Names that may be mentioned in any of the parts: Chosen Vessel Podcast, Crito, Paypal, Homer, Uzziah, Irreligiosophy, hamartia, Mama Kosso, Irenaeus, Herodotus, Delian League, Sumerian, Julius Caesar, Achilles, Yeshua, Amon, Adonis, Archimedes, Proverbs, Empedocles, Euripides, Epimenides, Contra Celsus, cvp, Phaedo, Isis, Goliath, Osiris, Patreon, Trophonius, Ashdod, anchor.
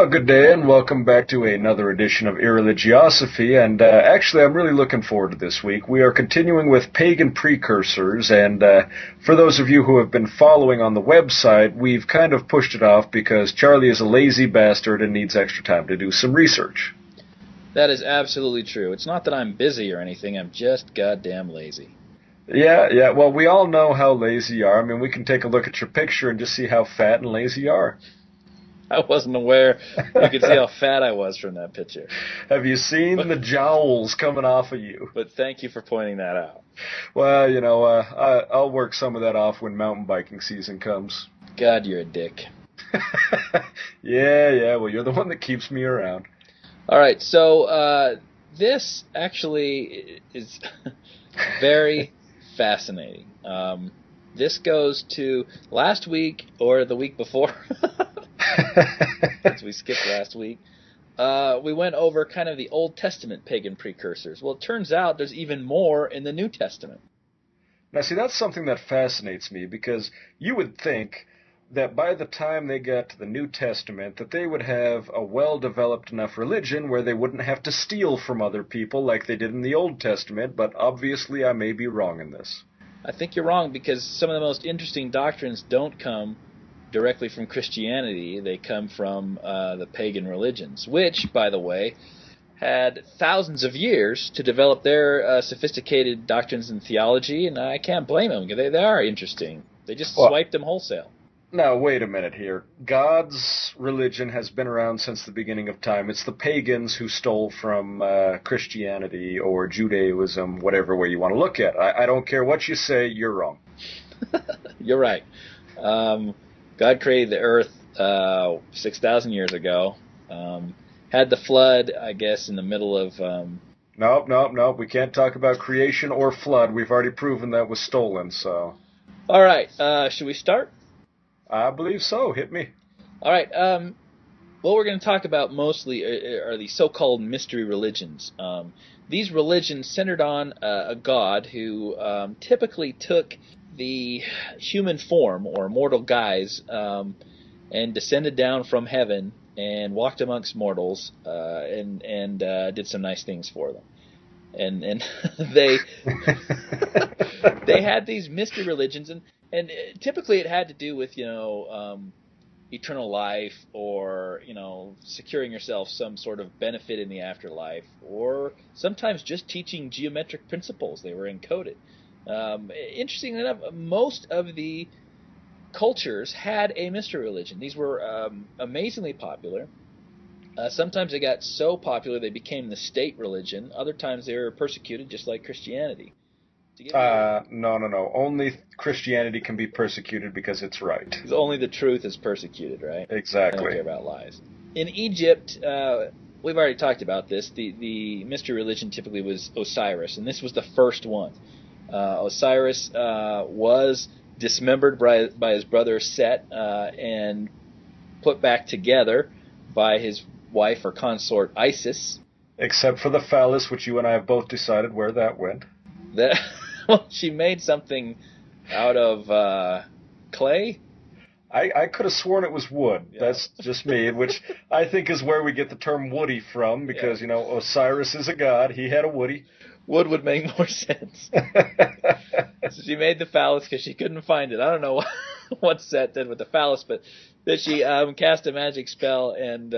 Well, good day, and welcome back to another edition of Irreligiosophy, and actually I'm really looking forward to this week. We are continuing with Pagan Precursors, and for those of you who have been following on the website, we've kind of pushed it off because Charlie is a lazy bastard and needs extra time to do some research. That is absolutely true. It's not that I'm busy or anything, I'm just goddamn lazy. Yeah, well, we all know how lazy you are. I mean, we can take a look at your picture and just see how fat and lazy you are. I wasn't aware. You could see how fat I was from that picture. Have you seen the jowls coming off of you? But thank you for pointing that out. Well, you know, I'll work some of that off when mountain biking season comes. God, you're a dick. Yeah, well, you're the one that keeps me around. All right, so this actually is very fascinating. This goes to last week or the week before. Since we skipped last week, we went over kind of the Old Testament pagan precursors. Well, it turns out there's even more in the New Testament. Now, see, that's something that fascinates me, because you would think that by the time they got to the New Testament that they would have a well-developed enough religion where they wouldn't have to steal from other people like they did in the Old Testament, but obviously I may be wrong in this. I think you're wrong, because some of the most interesting doctrines don't come directly from Christianity. They come from the pagan religions, which, by the way, had thousands of years to develop their sophisticated doctrines and theology, and I can't blame them. They are interesting. They just swiped them wholesale. Now, wait a minute here. God's religion has been around since the beginning of time. It's the pagans who stole from Christianity or Judaism, whatever way you want to look at it. I don't care what you say, you're wrong. You're right. God created the earth 6,000 years ago. Had the flood, I guess, in the middle of... Nope. We can't talk about creation or flood. We've already proven that was stolen, so... All right. Should we start? I believe so. Hit me. All right. What we're going to talk about mostly are the so-called mystery religions. These religions centered on a god who typically took the human form or mortal guise and descended down from heaven and walked amongst mortals and did some nice things for them. And they had these mystery religions, and typically it had to do with, you know, eternal life, or, you know, securing yourself some sort of benefit in the afterlife, or sometimes just teaching geometric principles. They were encoded. Interestingly enough, most of the cultures had a mystery religion. These were amazingly popular. Sometimes they got so popular they became the state religion. Other times they were persecuted, just like Christianity. No. Only Christianity can be persecuted because it's right. Because only the truth is persecuted, right? Exactly. I don't care about lies. In Egypt, we've already talked about this. The mystery religion typically was Osiris, and this was the first one. Osiris was dismembered by his brother Set and put back together by his wife or consort Isis. Except for the phallus, which you and I have both decided where that went. Well, she made something out of clay? I could have sworn it was wood. Yeah. That's just me, which I think is where we get the term woody from, because, yeah, you know, Osiris is a god. He had a woody. Wood would make more sense. So she made the phallus because she couldn't find it. I don't know what Set did with the phallus, but that she cast a magic spell and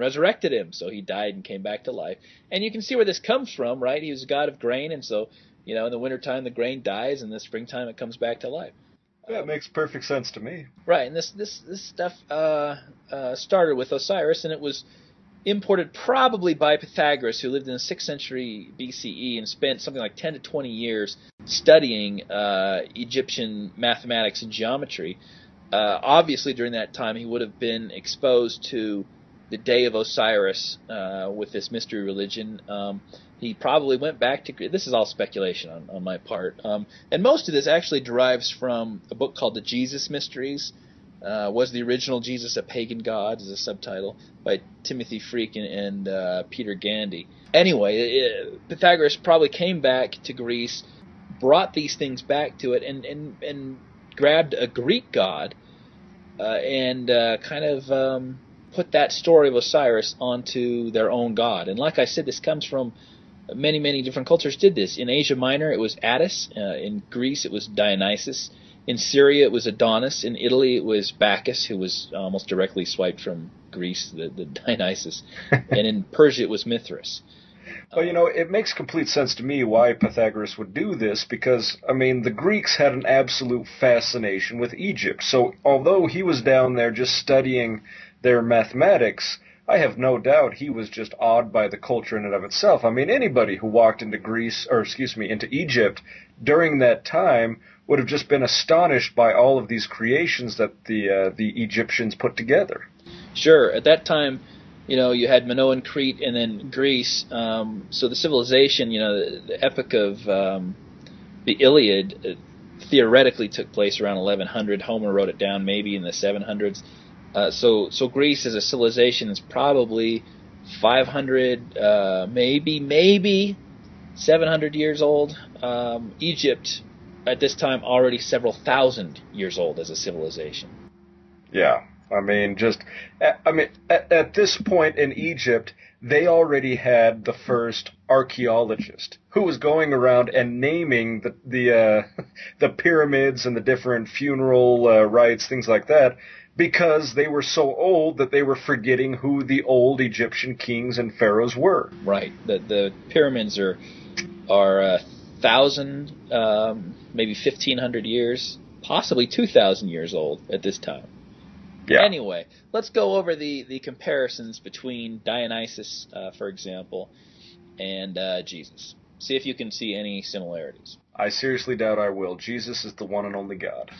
resurrected him. So he died and came back to life. And you can see where this comes from, right? He was a god of grain, and so, you know, in the wintertime the grain dies, and in the springtime it comes back to life. That makes perfect sense to me. Right, and this stuff started with Osiris, and it was imported probably by Pythagoras, who lived in the 6th century BCE and spent something like 10 to 20 years studying Egyptian mathematics and geometry. Obviously, during that time, he would have been exposed to the day of Osiris with this mystery religion. He probably went back to – this is all speculation on my part. And most of this actually derives from a book called The Jesus Mysteries. Was the original Jesus a pagan god? Is a subtitle by Timothy Freke and Peter Gandy. Anyway, Pythagoras probably came back to Greece, brought these things back to it, and grabbed a Greek god and kind of put that story of Osiris onto their own god. And like I said, this comes from many, many different cultures did this. In Asia Minor, it was Attis. In Greece, it was Dionysus. In Syria, it was Adonis. In Italy, it was Bacchus, who was almost directly swiped from Greece, the Dionysus. And in Persia, it was Mithras. Well, you know, it makes complete sense to me why Pythagoras would do this, because, I mean, the Greeks had an absolute fascination with Egypt. So although he was down there just studying their mathematics, I have no doubt he was just awed by the culture in and of itself. I mean, anybody who walked into into Egypt during that time would have just been astonished by all of these creations that the Egyptians put together. Sure. At that time, you know, you had Minoan Crete and then Greece. So the civilization, you know, the epic of the Iliad theoretically took place around 1100. Homer wrote it down maybe in the 700s. So Greece as a civilization is probably 500, maybe 700 years old. Egypt at this time already several thousand years old as a civilization. Yeah, I mean, at this point in Egypt, they already had the first archaeologist who was going around and naming the pyramids and the different funeral rites, things like that, because they were so old that they were forgetting who the old Egyptian kings and pharaohs were. Right. The pyramids are 1,000, maybe 1,500 years, possibly 2,000 years old at this time. Yeah. Anyway, let's go over the comparisons between Dionysus, for example, and Jesus. See if you can see any similarities. I seriously doubt I will. Jesus is the one and only God.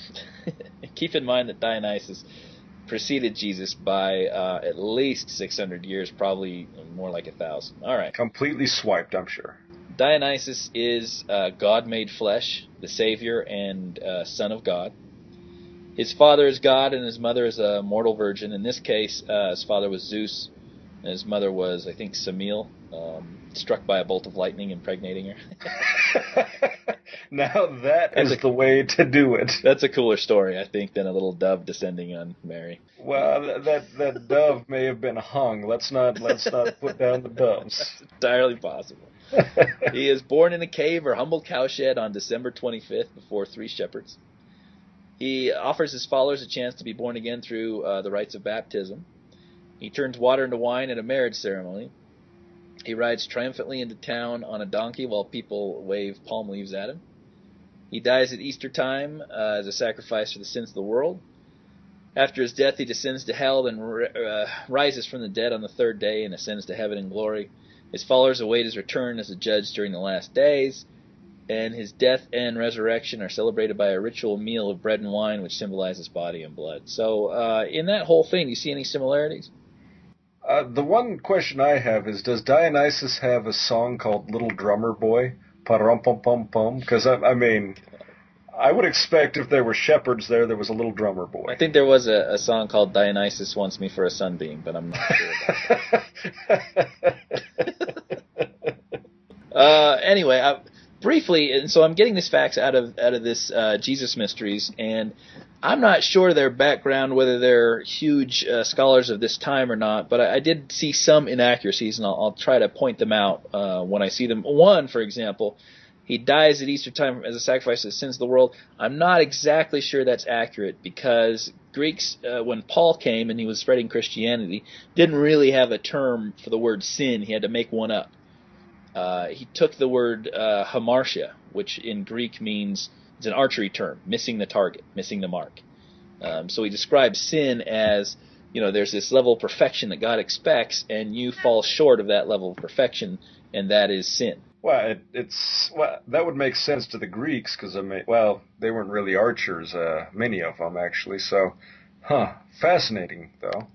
Keep in mind that Dionysus preceded Jesus by at least 600 years, probably more like 1,000. All right. Completely swiped, I'm sure. Dionysus is God made flesh, the Savior and Son of God. His father is God and his mother is a mortal virgin. In this case, his father was Zeus and his mother was, I think, Semele, struck by a bolt of lightning, impregnating her. Now that's the way to do it. That's a cooler story, I think, than a little dove descending on Mary. Well, that dove may have been hung. Let's not put down the doves. That's entirely possible. He is born in a cave or humble cowshed on December 25th before three shepherds. He offers his followers a chance to be born again through the rites of baptism. He turns water into wine at a marriage ceremony. He rides triumphantly into town on a donkey while people wave palm leaves at him. He dies at Easter time as a sacrifice for the sins of the world. After his death, he descends to hell and rises from the dead on the third day and ascends to heaven in glory. His followers await his return as a judge during the last days, and his death and resurrection are celebrated by a ritual meal of bread and wine, which symbolizes body and blood. So in that whole thing, do you see any similarities? The one question I have is, does Dionysus have a song called Little Drummer Boy? Pa-rum pum pum pum? Because, I mean, I would expect if there were shepherds there was a Little Drummer Boy. I think there was a song called Dionysus Wants Me for a Sunbeam, but I'm not sure about that. Anyway, briefly, and so I'm getting these facts out of this Jesus Mysteries, and I'm not sure their background, whether they're huge scholars of this time or not, but I did see some inaccuracies, and I'll try to point them out when I see them. One, for example, he dies at Easter time as a sacrifice for the sins of the world. I'm not exactly sure that's accurate because Greeks, when Paul came and he was spreading Christianity, didn't really have a term for the word sin. He had to make one up. He took the word hamartia, which in Greek means, it's an archery term, missing the target, missing the mark. So he describes sin as, you know, there's this level of perfection that God expects, and you fall short of that level of perfection, and that is sin. Well, that would make sense to the Greeks because, they weren't really archers, many of them actually. So, fascinating though.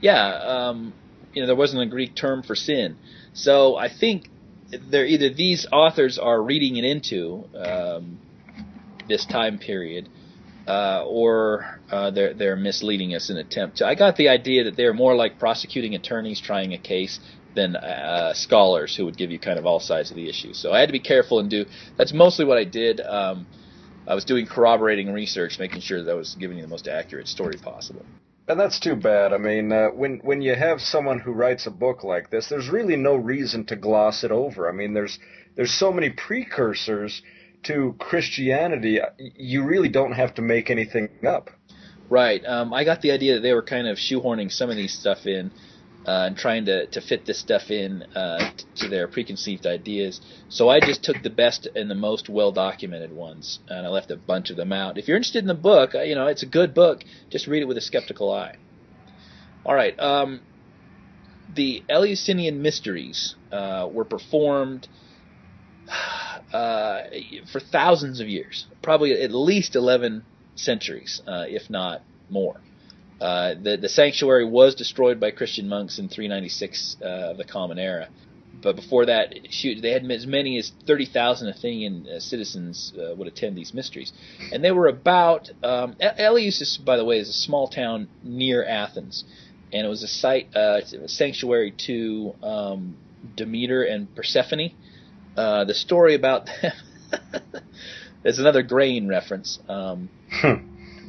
Yeah, there wasn't a Greek term for sin, so I think they're either these authors are reading it into. This time period, or they're misleading us in an attempt to. I got the idea that they're more like prosecuting attorneys trying a case than scholars who would give you kind of all sides of the issue. So I had to be careful and that's mostly what I did. I was doing corroborating research, making sure that I was giving you the most accurate story possible. And that's too bad. I mean, when you have someone who writes a book like this, there's really no reason to gloss it over. I mean, there's so many precursors to Christianity, you really don't have to make anything up. Right. I got the idea that they were kind of shoehorning some of these stuff in and trying to fit this stuff in to their preconceived ideas. So I just took the best and the most well-documented ones, and I left a bunch of them out. If you're interested in the book, you know, it's a good book. Just read it with a skeptical eye. All right. The Eleusinian Mysteries were performed for thousands of years, probably at least 11 centuries, if not more. The sanctuary was destroyed by Christian monks in 396 of the Common Era. But before that, shoot, they had as many as 30,000 Athenian citizens would attend these mysteries. And they were about Eleusis, by the way, is a small town near Athens. And it was a site, a sanctuary to Demeter and Persephone. The story about them... There's another grain reference.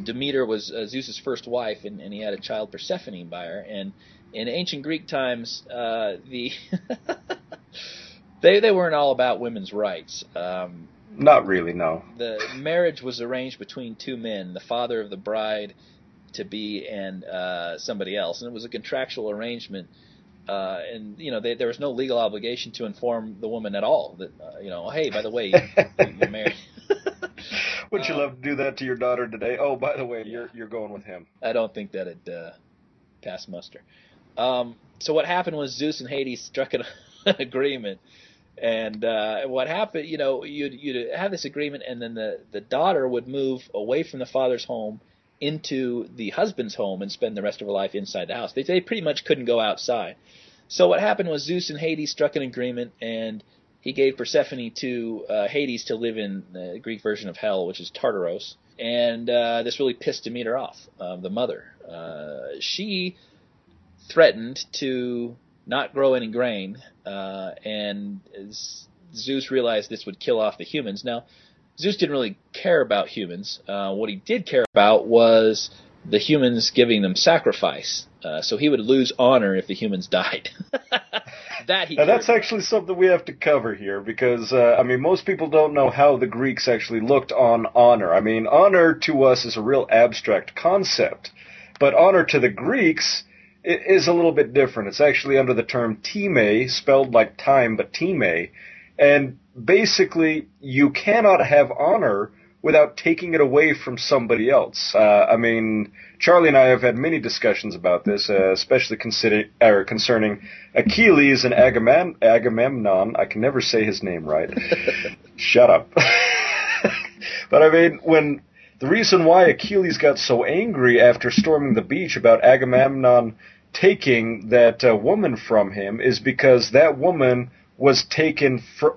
Demeter was Zeus's first wife, and he had a child, Persephone, by her. And in ancient Greek times, they weren't all about women's rights. Not really, no. The marriage was arranged between two men, the father of the bride-to-be and somebody else. And it was a contractual arrangement. And you know, there was no legal obligation to inform the woman at all that you know, hey, by the way, you're married. Would you love to do that to your daughter today? Oh, by the way, you're going with him. I don't think that it'd pass muster. So what happened was Zeus and Hades struck an agreement, and what happened, you know, you'd have this agreement, and then the daughter would move away from the father's home into the husband's home and spend the rest of her life inside the house. They pretty much couldn't go outside. So what happened was Zeus and Hades struck an agreement, and he gave Persephone to Hades to live in the Greek version of hell, which is Tartaros. And this really pissed Demeter off, the mother. She threatened to not grow any grain, and Zeus realized this would kill off the humans. Now, Zeus didn't really care about humans. What he did care about was the humans giving them sacrifice. So he would lose honor if the humans died. That's actually something we have to cover here because, I mean, most people don't know how the Greeks actually looked on honor. I mean, honor to us is a real abstract concept, but honor to the Greeks is a little bit different. It's actually under the term time, spelled like time, but time. And basically, you cannot have honor without taking it away from somebody else. I mean, Charlie and I have had many discussions about this, especially concerning Achilles and Agamemnon. I can never say his name right. Shut up. But I mean, when the reason why Achilles got so angry after storming the beach about Agamemnon taking that woman from him is because that woman was taken for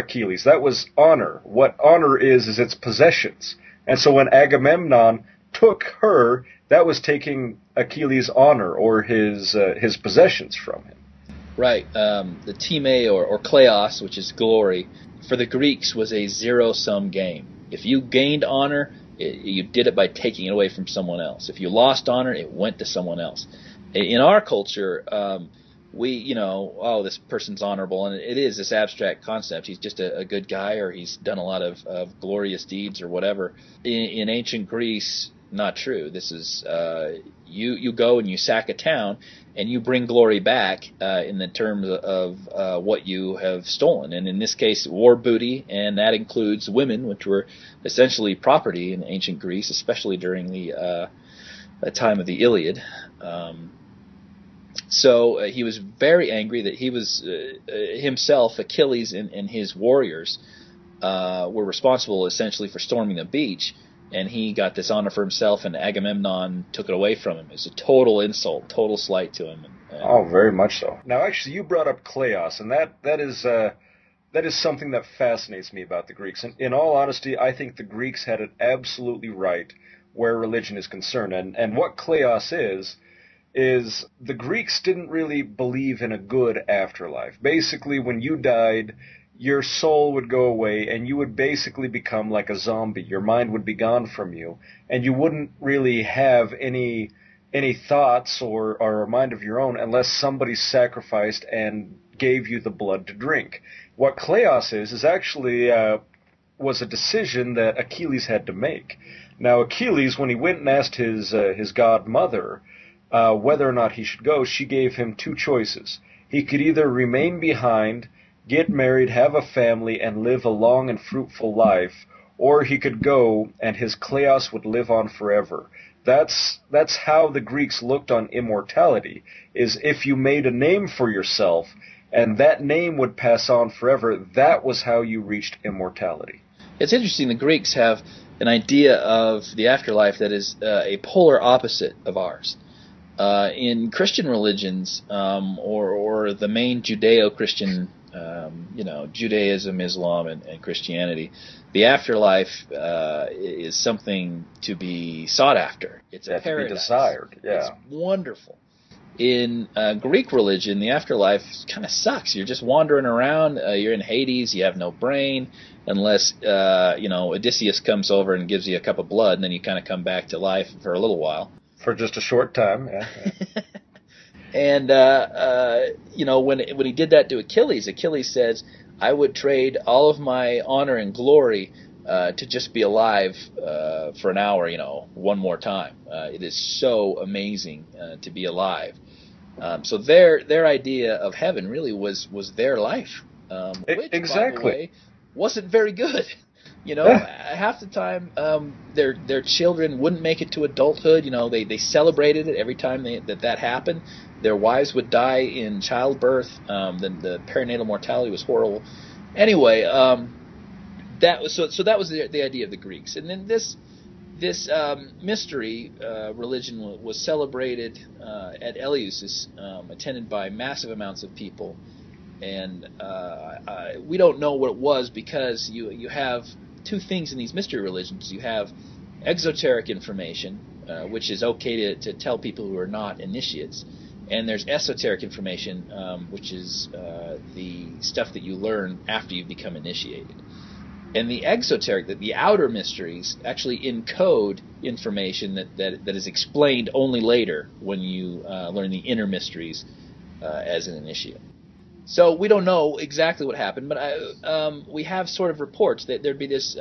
Achilles. That was honor. What honor is its possessions. And so when Agamemnon took her, that was taking Achilles' honor or his possessions from him. Right. The time or kleos, which is glory, for the Greeks was a zero-sum game. If you gained honor, you did it by taking it away from someone else. If you lost honor, it went to someone else. In our culture... we, you know, oh, this person's honorable, and it is this abstract concept. He's just a good guy, or he's done a lot of glorious deeds or whatever. In ancient Greece, not true. This is you go and you sack a town, and you bring glory back in the terms of what you have stolen. And in this case, war booty, and that includes women, which were essentially property in ancient Greece, especially during the time of the Iliad. So he was very angry that he was himself, Achilles, and his warriors were responsible essentially for storming the beach, and he got this honor for himself, and Agamemnon took it away from him. It was a total insult, total slight to him. Oh, very much so. Now, actually, you brought up kleos, and that is something that fascinates me about the Greeks. And in all honesty, I think the Greeks had it absolutely right where religion is concerned, and what kleos is the Greeks didn't really believe in a good afterlife. Basically, when you died, your soul would go away and you would basically become like a zombie. Your mind would be gone from you, and you wouldn't really have any any thoughts or a mind of your own unless somebody sacrificed and gave you the blood to drink. What kleos is actually was a decision that Achilles had to make. Now, Achilles, when he went and asked his godmother whether or not he should go, she gave him two choices. He could either remain behind, get married, have a family, and live a long and fruitful life, or he could go and his kleos would live on forever. That's how the Greeks looked on immortality, is if you made a name for yourself and that name would pass on forever, that was how you reached immortality. It's interesting the Greeks have an idea of the afterlife that is a polar opposite of ours. In Christian religions, or the main Judeo-Christian, Judaism, Islam, and Christianity, the afterlife is something to be sought after. It's a paradise. To be desired. Yeah. It's wonderful. In Greek religion, the afterlife kind of sucks. You're just wandering around. You're in Hades. You have no brain unless, Odysseus comes over and gives you a cup of blood, and then you kind of come back to life for a little while. For just a short time, yeah. And, when he did that to Achilles says, I would trade all of my honor and glory to just be alive for an hour, one more time. It is so amazing to be alive. So their idea of heaven really was their life, which, exactly, by the way, wasn't very good. Half the time their children wouldn't make it to adulthood. They celebrated it every time that happened. Their wives would die in childbirth. Then the perinatal mortality was horrible. Anyway, that was so. That was the idea of the Greeks. And then this mystery religion was celebrated at Eleusis, attended by massive amounts of people. And we don't know what it was, because you have two things in these mystery religions. You have exoteric information, which is okay to tell people who are not initiates, and there's esoteric information, which is the stuff that you learn after you become initiated. And the exoteric, the outer mysteries, actually encode information that is explained only later when you learn the inner mysteries as an initiate. So we don't know exactly what happened, but we have sort of reports that there'd be this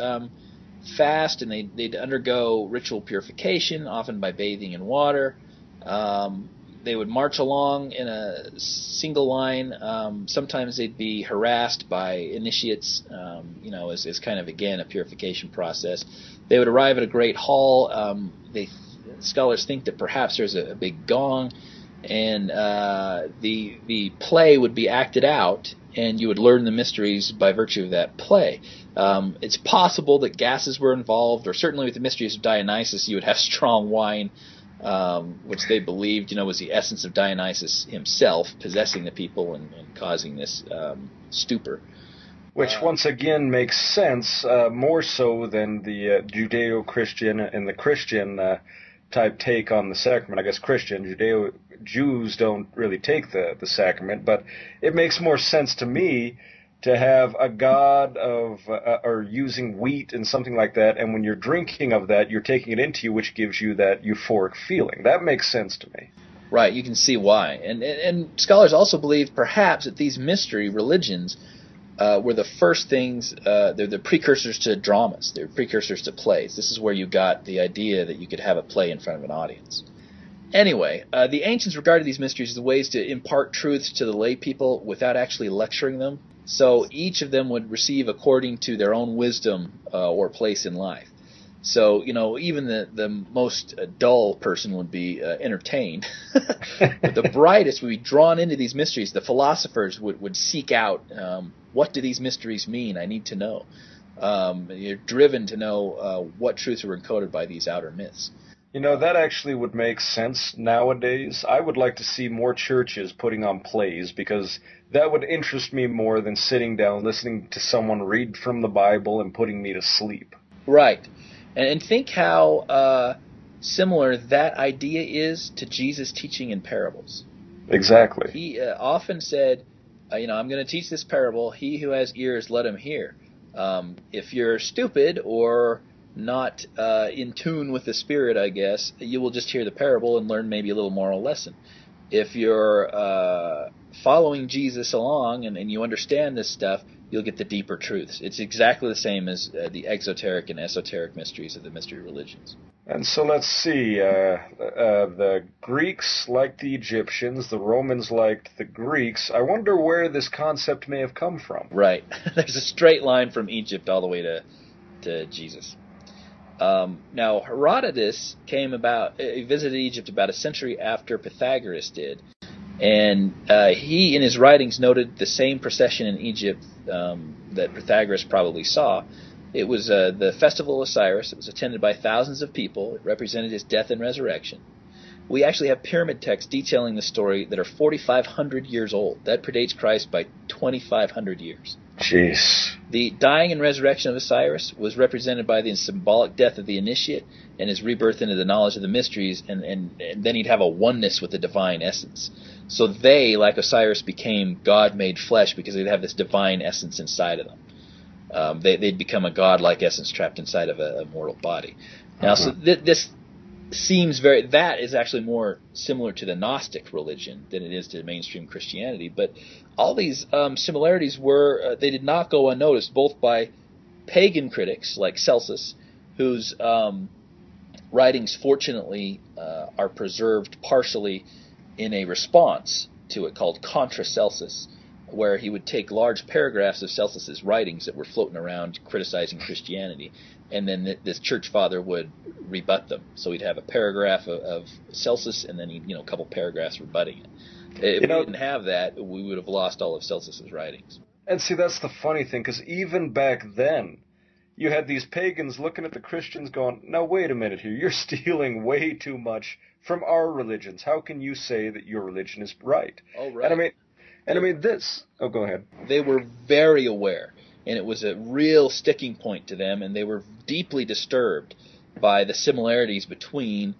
fast, and they'd undergo ritual purification, often by bathing in water. They would march along in a single line. Sometimes they'd be harassed by initiates, as kind of, again, a purification process. They would arrive at a great hall. Scholars think that perhaps there's a big gong. And the play would be acted out, and you would learn the mysteries by virtue of that play. It's possible that gases were involved, or certainly with the mysteries of Dionysus, you would have strong wine, which they believed, was the essence of Dionysus himself possessing the people and causing this stupor. Which once again makes sense, more so than the Judeo-Christian and the Christian type take on the sacrament. I guess Jews don't really take the sacrament, but it makes more sense to me to have a god of or using wheat and something like that, and when you're drinking of that, you're taking it into you, which gives you that euphoric feeling. That makes sense to me. Right, you can see why. And scholars also believe perhaps that these mystery religions were the first things, they're the precursors to dramas, they're precursors to plays. This is where you got the idea that you could have a play in front of an audience. Anyway, the ancients regarded these mysteries as ways to impart truths to the lay people without actually lecturing them. So each of them would receive according to their own wisdom or place in life. So, even the most dull person would be entertained. But the brightest would be drawn into these mysteries. The philosophers would seek out, what do these mysteries mean? I need to know. You're driven to know what truths were encoded by these outer myths. That actually would make sense nowadays. I would like to see more churches putting on plays, because that would interest me more than sitting down, listening to someone read from the Bible and putting me to sleep. Right. And think how similar that idea is to Jesus' teaching in parables. Exactly. He often said, I'm going to teach this parable. He who has ears, let him hear. If you're stupid or not in tune with the spirit, I guess, you will just hear the parable and learn maybe a little moral lesson. If you're following Jesus along and you understand this stuff, you'll get the deeper truths. It's exactly the same as the exoteric and esoteric mysteries of the mystery religions. And so let's see, the Greeks liked the Egyptians, the Romans liked the Greeks. I wonder where this concept may have come from. Right. There's a straight line from Egypt all the way to Jesus. Now, Herodotus came about, he visited Egypt about a century after Pythagoras did. And he, in his writings, noted the same procession in Egypt that Pythagoras probably saw. It was the festival of Osiris. It was attended by thousands of people. It represented his death and resurrection. We actually have pyramid texts detailing the story that are 4,500 years old. That predates Christ by 2,500 years. Jeez. The dying and resurrection of Osiris was represented by the symbolic death of the initiate and his rebirth into the knowledge of the mysteries, and then he'd have a oneness with the divine essence. So they, like Osiris, became God made flesh because they'd have this divine essence inside of them. They'd become a godlike essence trapped inside of a mortal body. Now, so this seems very, that is actually more similar to the Gnostic religion than it is to mainstream Christianity. But all these similarities were, they did not go unnoticed, both by pagan critics like Celsus, whose writings fortunately are preserved partially in a response to it called Contra Celsus, where he would take large paragraphs of Celsus's writings that were floating around criticizing Christianity, and then this church father would rebut them. So he'd have a paragraph of Celsus, and then he'd, a couple paragraphs rebutting it. If we didn't have that, we would have lost all of Celsus's writings. And see, that's the funny thing, because even back then, you had these pagans looking at the Christians going, now wait a minute here, you're stealing way too much from our religions. How can you say that your religion is right? Oh, right. And I mean this. Oh, go ahead. They were very aware, and it was a real sticking point to them, and they were deeply disturbed by the similarities between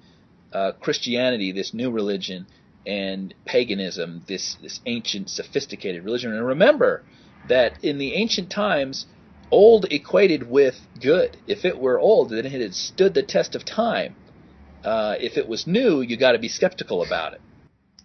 Christianity, this new religion, and paganism, this ancient, sophisticated religion. And remember that in the ancient times, old equated with good. If it were old, then it had stood the test of time. If it was new, you got to be skeptical about it.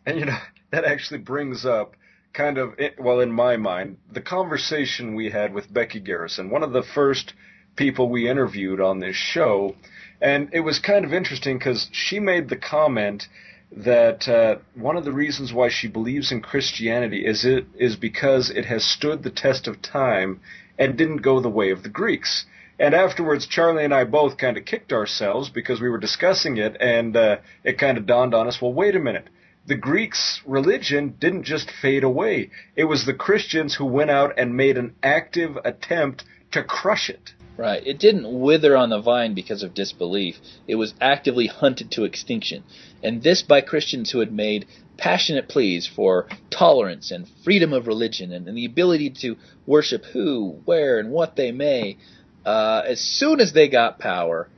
And that actually brings up, kind of, well, in my mind, the conversation we had with Becky Garrison, one of the first people we interviewed on this show, and it was kind of interesting because she made the comment that one of the reasons why she believes in Christianity is because it has stood the test of time and didn't go the way of the Greeks. And afterwards, Charlie and I both kind of kicked ourselves because we were discussing it, and it kind of dawned on us, well, wait a minute. The Greeks' religion didn't just fade away. It was the Christians who went out and made an active attempt to crush it. Right. It didn't wither on the vine because of disbelief. It was actively hunted to extinction. And this by Christians who had made passionate pleas for tolerance and freedom of religion and the ability to worship who, where, and what they may. As soon as they got power,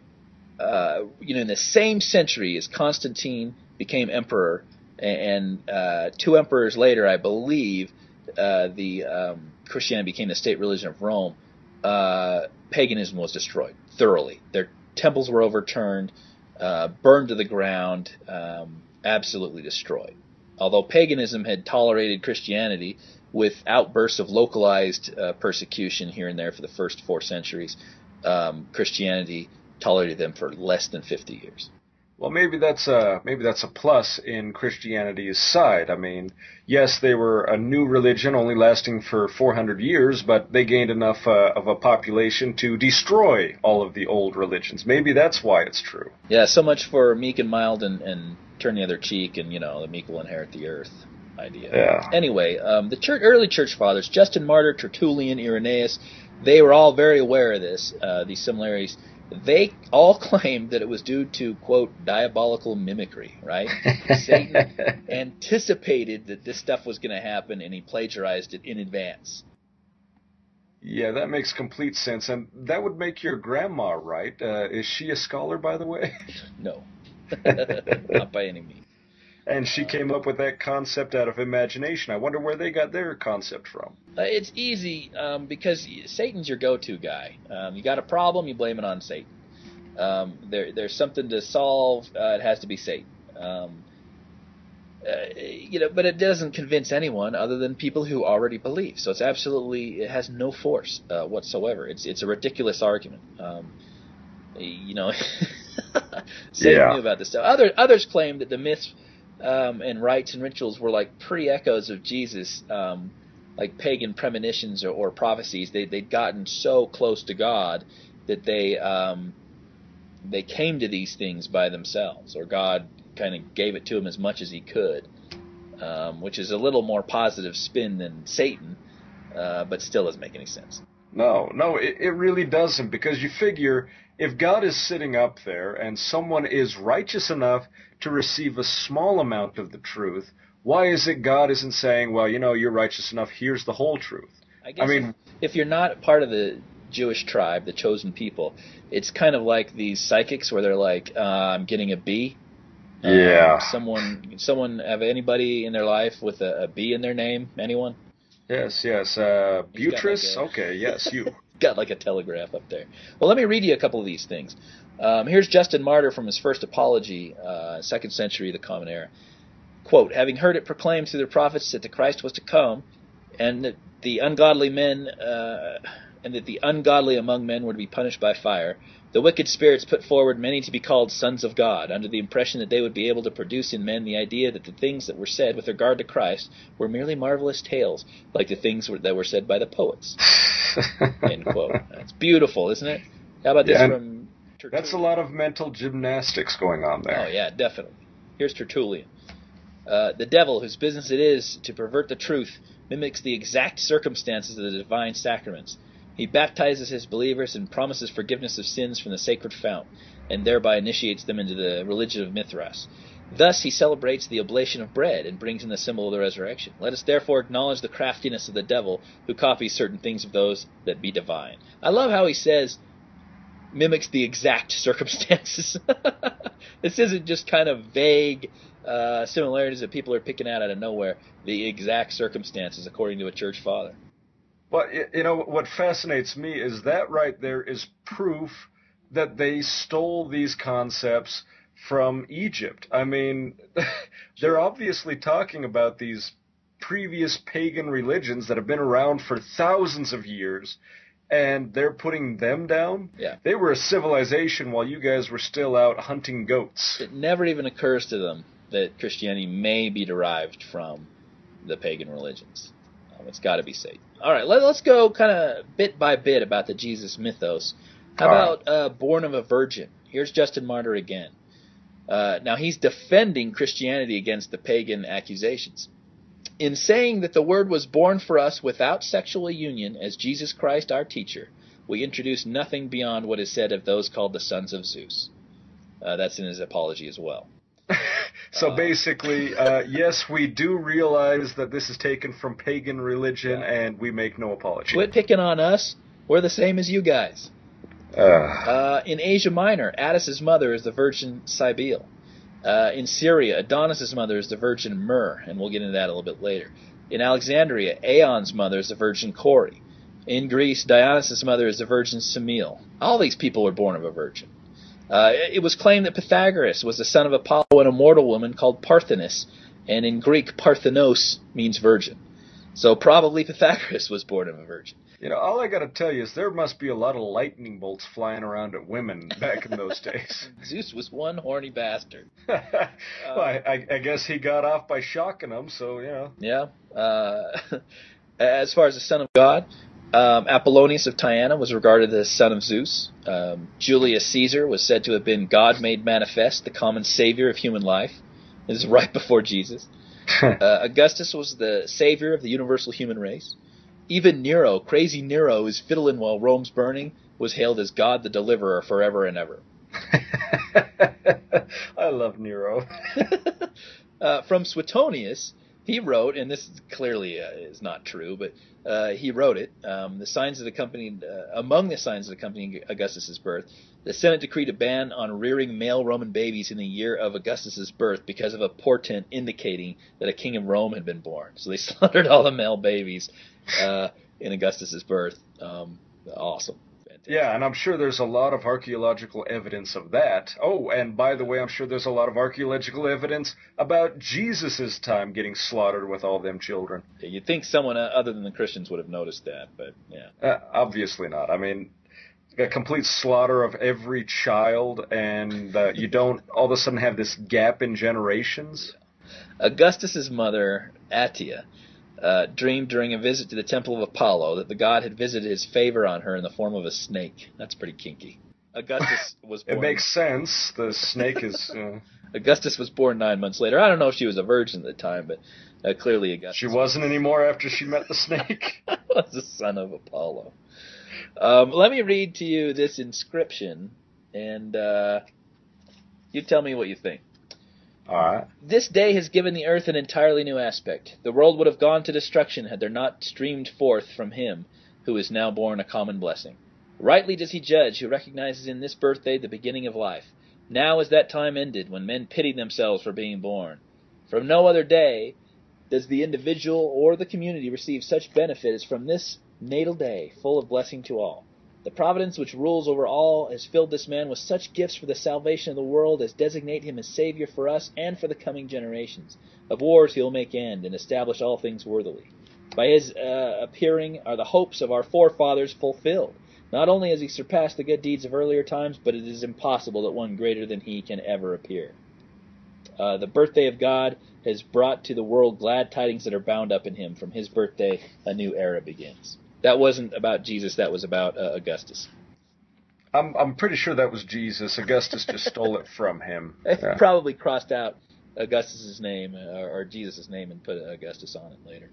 in the same century as Constantine became emperor, and two emperors later, I believe, Christianity became the state religion of Rome. Paganism was destroyed thoroughly. Their temples were overturned, burned to the ground, absolutely destroyed. Although paganism had tolerated Christianity with outbursts of localized persecution here and there for the first 4 centuries, Christianity tolerated them for less than 50 years. Well, maybe that's a plus in Christianity's side. I mean, yes, they were a new religion only lasting for 400 years, but they gained enough of a population to destroy all of the old religions. Maybe that's why it's true. Yeah, so much for meek and mild and turn the other cheek and, the meek will inherit the earth idea. Yeah. Anyway, the early church fathers, Justin Martyr, Tertullian, Irenaeus, they were all very aware of this, these similarities. They all claimed that it was due to, quote, diabolical mimicry, right? Satan anticipated that this stuff was going to happen, and he plagiarized it in advance. Yeah, that makes complete sense. And that would make your grandma right. Is she a scholar, by the way? No, not by any means. And she came up with that concept out of imagination. I wonder where they got their concept from. It's easy because Satan's your go-to guy. You got a problem, you blame it on Satan. There's something to solve. It has to be Satan. But it doesn't convince anyone other than people who already believe. So it has no force whatsoever. It's a ridiculous argument. Satan knew about this stuff. Others claim that the myths and rites and rituals were like pre-echoes of Jesus, like pagan premonitions or prophecies. They'd gotten so close to God that they came to these things by themselves, or God kind of gave it to him as much as he could, which is a little more positive spin than Satan, but still doesn't make any sense. No, it really doesn't, because you figure if God is sitting up there and someone is righteous enough to receive a small amount of the truth, why is it God isn't saying, well, you're righteous enough, here's the whole truth? If you're not part of the Jewish tribe, the chosen people, it's kind of like these psychics where they're like, I'm getting a B. Someone have anybody in their life with a B in their name? Anyone? Yes. Beatrice? Okay, yes, you. Got like a telegraph up there. Well, let me read you a couple of these things. Here's Justin Martyr from his first apology, 2nd century, the Common Era. Quote, having heard it proclaimed through the prophets that the Christ was to come, and that the ungodly men... and that the ungodly among men were to be punished by fire, the wicked spirits put forward many to be called sons of God, under the impression that they would be able to produce in men the idea that the things that were said with regard to Christ were merely marvelous tales, like the things that were said by the poets. End quote. That's beautiful, isn't it? How about this from Tertullian? That's a lot of mental gymnastics going on there. Oh, yeah, definitely. Here's Tertullian. The devil, whose business it is to pervert the truth, mimics the exact circumstances of the divine sacraments. He baptizes his believers and promises forgiveness of sins from the sacred fount, and thereby initiates them into the religion of Mithras. Thus he celebrates the oblation of bread and brings in the symbol of the resurrection. Let us therefore acknowledge the craftiness of the devil, who copies certain things of those that be divine. I love how he says, mimics the exact circumstances. This isn't just kind of vague similarities that people are picking out of nowhere. The exact circumstances, according to a church father. Well, what fascinates me is that right there is proof that they stole these concepts from Egypt. I mean, they're obviously talking about these previous pagan religions that have been around for thousands of years, and they're putting them down? Yeah. They were a civilization while you guys were still out hunting goats. It never even occurs to them that Christianity may be derived from the pagan religions. It's got to be Satan. All right, let's go kind of bit by bit about the Jesus mythos. How about born of a virgin? Here's Justin Martyr again. Now, he's defending Christianity against the pagan accusations. In saying that the Word was born for us without sexual union as Jesus Christ our teacher, we introduce nothing beyond what is said of those called the sons of Zeus. That's in his apology as well. So basically, yes, we do realize that this is taken from pagan religion, and we make no apology. Quit picking on us. We're the same as you guys. In Asia Minor, Attis's mother is the virgin Cybele. In Syria, Adonis's mother is the virgin Myrrh, and we'll get into that a little bit later. In Alexandria, Aeon's mother is the virgin Cori. In Greece, Dionysus' mother is the virgin Semele. All these people were born of a virgin. It was claimed that Pythagoras was the son of Apollo and a mortal woman called Parthenis, and in Greek, Parthenos means virgin. So probably Pythagoras was born of a virgin. All I got to tell you is there must be a lot of lightning bolts flying around at women back in those days. Zeus was one horny bastard. Well, I guess he got off by shocking them, so, Yeah. As far as the son of God... Apollonius of Tyana was regarded as son of Zeus. Julius Caesar was said to have been God made manifest, the common savior of human life. This is right before Jesus. Augustus was the savior of the universal human race. Even Nero, crazy Nero, who's fiddling while Rome's burning, was hailed as God the deliverer forever and ever. I love Nero. From Suetonius... He wrote, and this clearly is not true, but he wrote it, among the signs that accompanied Augustus' birth, the Senate decreed a ban on rearing male Roman babies in the year of Augustus' birth because of a portent indicating that a king of Rome had been born. So they slaughtered all the male babies in Augustus' birth. Awesome. Yeah, and I'm sure there's a lot of archaeological evidence of that. Oh, and by the way, I'm sure there's a lot of archaeological evidence about Jesus' time getting slaughtered with all them children. Yeah, you'd think someone other than the Christians would have noticed that, but yeah. Obviously not. I mean, a complete slaughter of every child, and you don't all of a sudden have this gap in generations. Yeah. Augustus' mother, Attia, dreamed during a visit to the temple of Apollo that the god had visited his favor on her in the form of a snake. That's pretty kinky. Augustus was born... It makes sense. The snake is... Augustus was born 9 months later. I don't know if she was a virgin at the time, but clearly Augustus... She wasn't anymore after she met the snake. Was the son of Apollo. Let me read to you this inscription, and you tell me what you think. All right. This day has given the earth an entirely new aspect. The world would have gone to destruction had there not streamed forth from him who is now born a common blessing. Rightly does he judge who recognizes in this birthday the beginning of life. Now is that time ended when men pity themselves for being born. From no other day does the individual or the community receive such benefit as from this natal day, full of blessing to all. The providence which rules over all has filled this man with such gifts for the salvation of the world as designate him as Savior for us and for the coming generations. Of wars he will make end and establish all things worthily. By his appearing are the hopes of our forefathers fulfilled. Not only has he surpassed the good deeds of earlier times, but it is impossible that one greater than he can ever appear. The birthday of God has brought to the world glad tidings that are bound up in him. From his birthday a new era begins. That wasn't about Jesus. That was about Augustus. I'm pretty sure that was Jesus. Augustus just stole it from him. Yeah. Probably crossed out Augustus's name or Jesus' name and put Augustus on it later.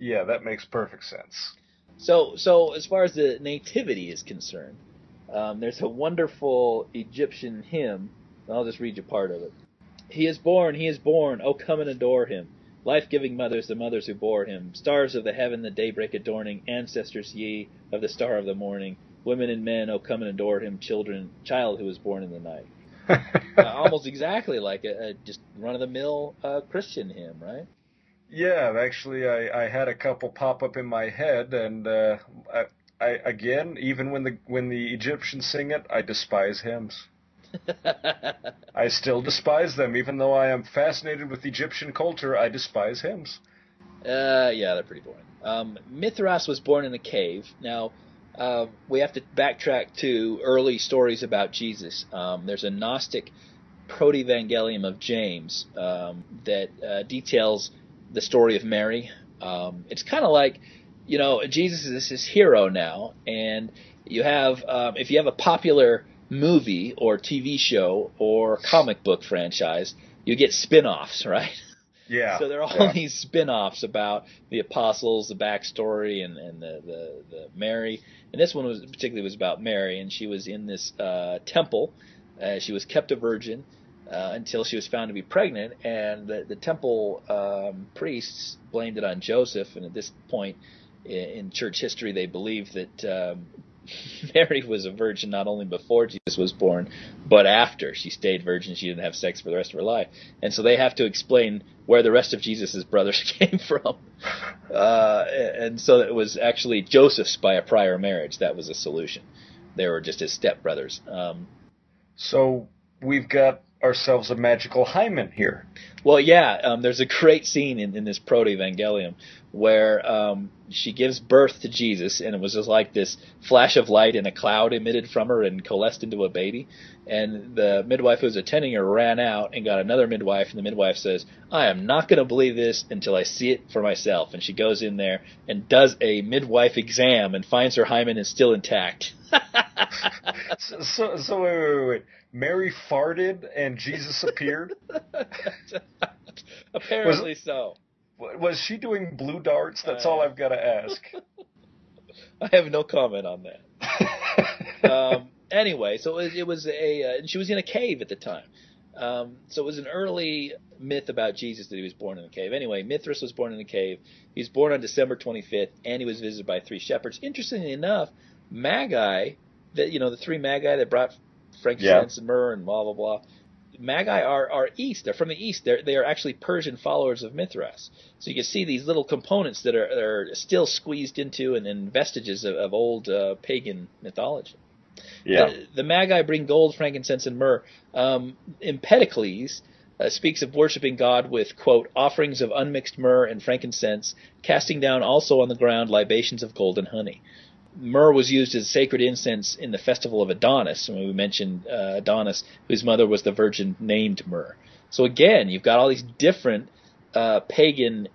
Yeah, that makes perfect sense. So as far as the nativity is concerned, there's a wonderful Egyptian hymn. I'll just read you part of it. He is born, oh come and adore him. Life-giving mothers, the mothers who bore him, stars of the heaven, the daybreak adorning, ancestors ye of the star of the morning, women and men, oh come and adore him, child who was born in the night. Almost exactly like a just run-of-the-mill Christian hymn, right? Yeah, actually, I had a couple pop up in my head, and I again, even when the Egyptians sing it, I despise hymns. I still despise them. Even though I am fascinated with Egyptian culture, I despise hymns. Yeah, they're pretty boring. Mithras was born in a cave. Now, we have to backtrack to early stories about Jesus. There's a Gnostic proto-evangelium of James that details the story of Mary. It's kind of like, you know, Jesus is his hero now, and you have if you have a popular movie or TV show or comic book franchise, you get spin-offs, right? Yeah. So there are all these spin-offs about the apostles, the backstory, and the Mary. And this one was particularly about Mary, and she was in this temple. She was kept a virgin until she was found to be pregnant, and the temple priests blamed it on Joseph. And at this point in church history, they believe that Mary was a virgin not only before Jesus was born, but after. She stayed virgin. She didn't have sex for the rest of her life. And so they have to explain where the rest of Jesus' brothers came from. And so it was actually Joseph's by a prior marriage. That was a solution. They were just his stepbrothers. So we've got ourselves a magical hymen here. Well, yeah, there's a great scene in this proto-evangelium where she gives birth to Jesus, and it was just like this flash of light and a cloud emitted from her and coalesced into a baby. And the midwife who was attending her ran out and got another midwife, and the midwife says, I am not going to believe this until I see it for myself. And she goes in there and does a midwife exam and finds her hymen is still intact. So wait. Mary farted and Jesus appeared? Apparently so. Was she doing blue darts? That's all I've got to ask. I have no comment on that. Anyway, so it was she was in a cave at the time. So it was an early myth about Jesus that he was born in a cave. Anyway, Mithras was born in a cave. He was born on December 25th, and he was visited by three shepherds. Interestingly enough, Magi, the three Magi that brought frankincense and myrrh and blah, blah, blah, Magi are east. They're from the east. They are actually Persian followers of Mithras. So you can see these little components that are still squeezed into and vestiges of old pagan mythology. Yeah. The Magi bring gold, frankincense, and myrrh. Empedocles speaks of worshiping God with, quote, offerings of unmixed myrrh and frankincense, casting down also on the ground libations of gold and honey. Myrrh was used as sacred incense in the festival of Adonis, and we mentioned Adonis, whose mother was the virgin named Myrrh. So again, you've got all these different pagan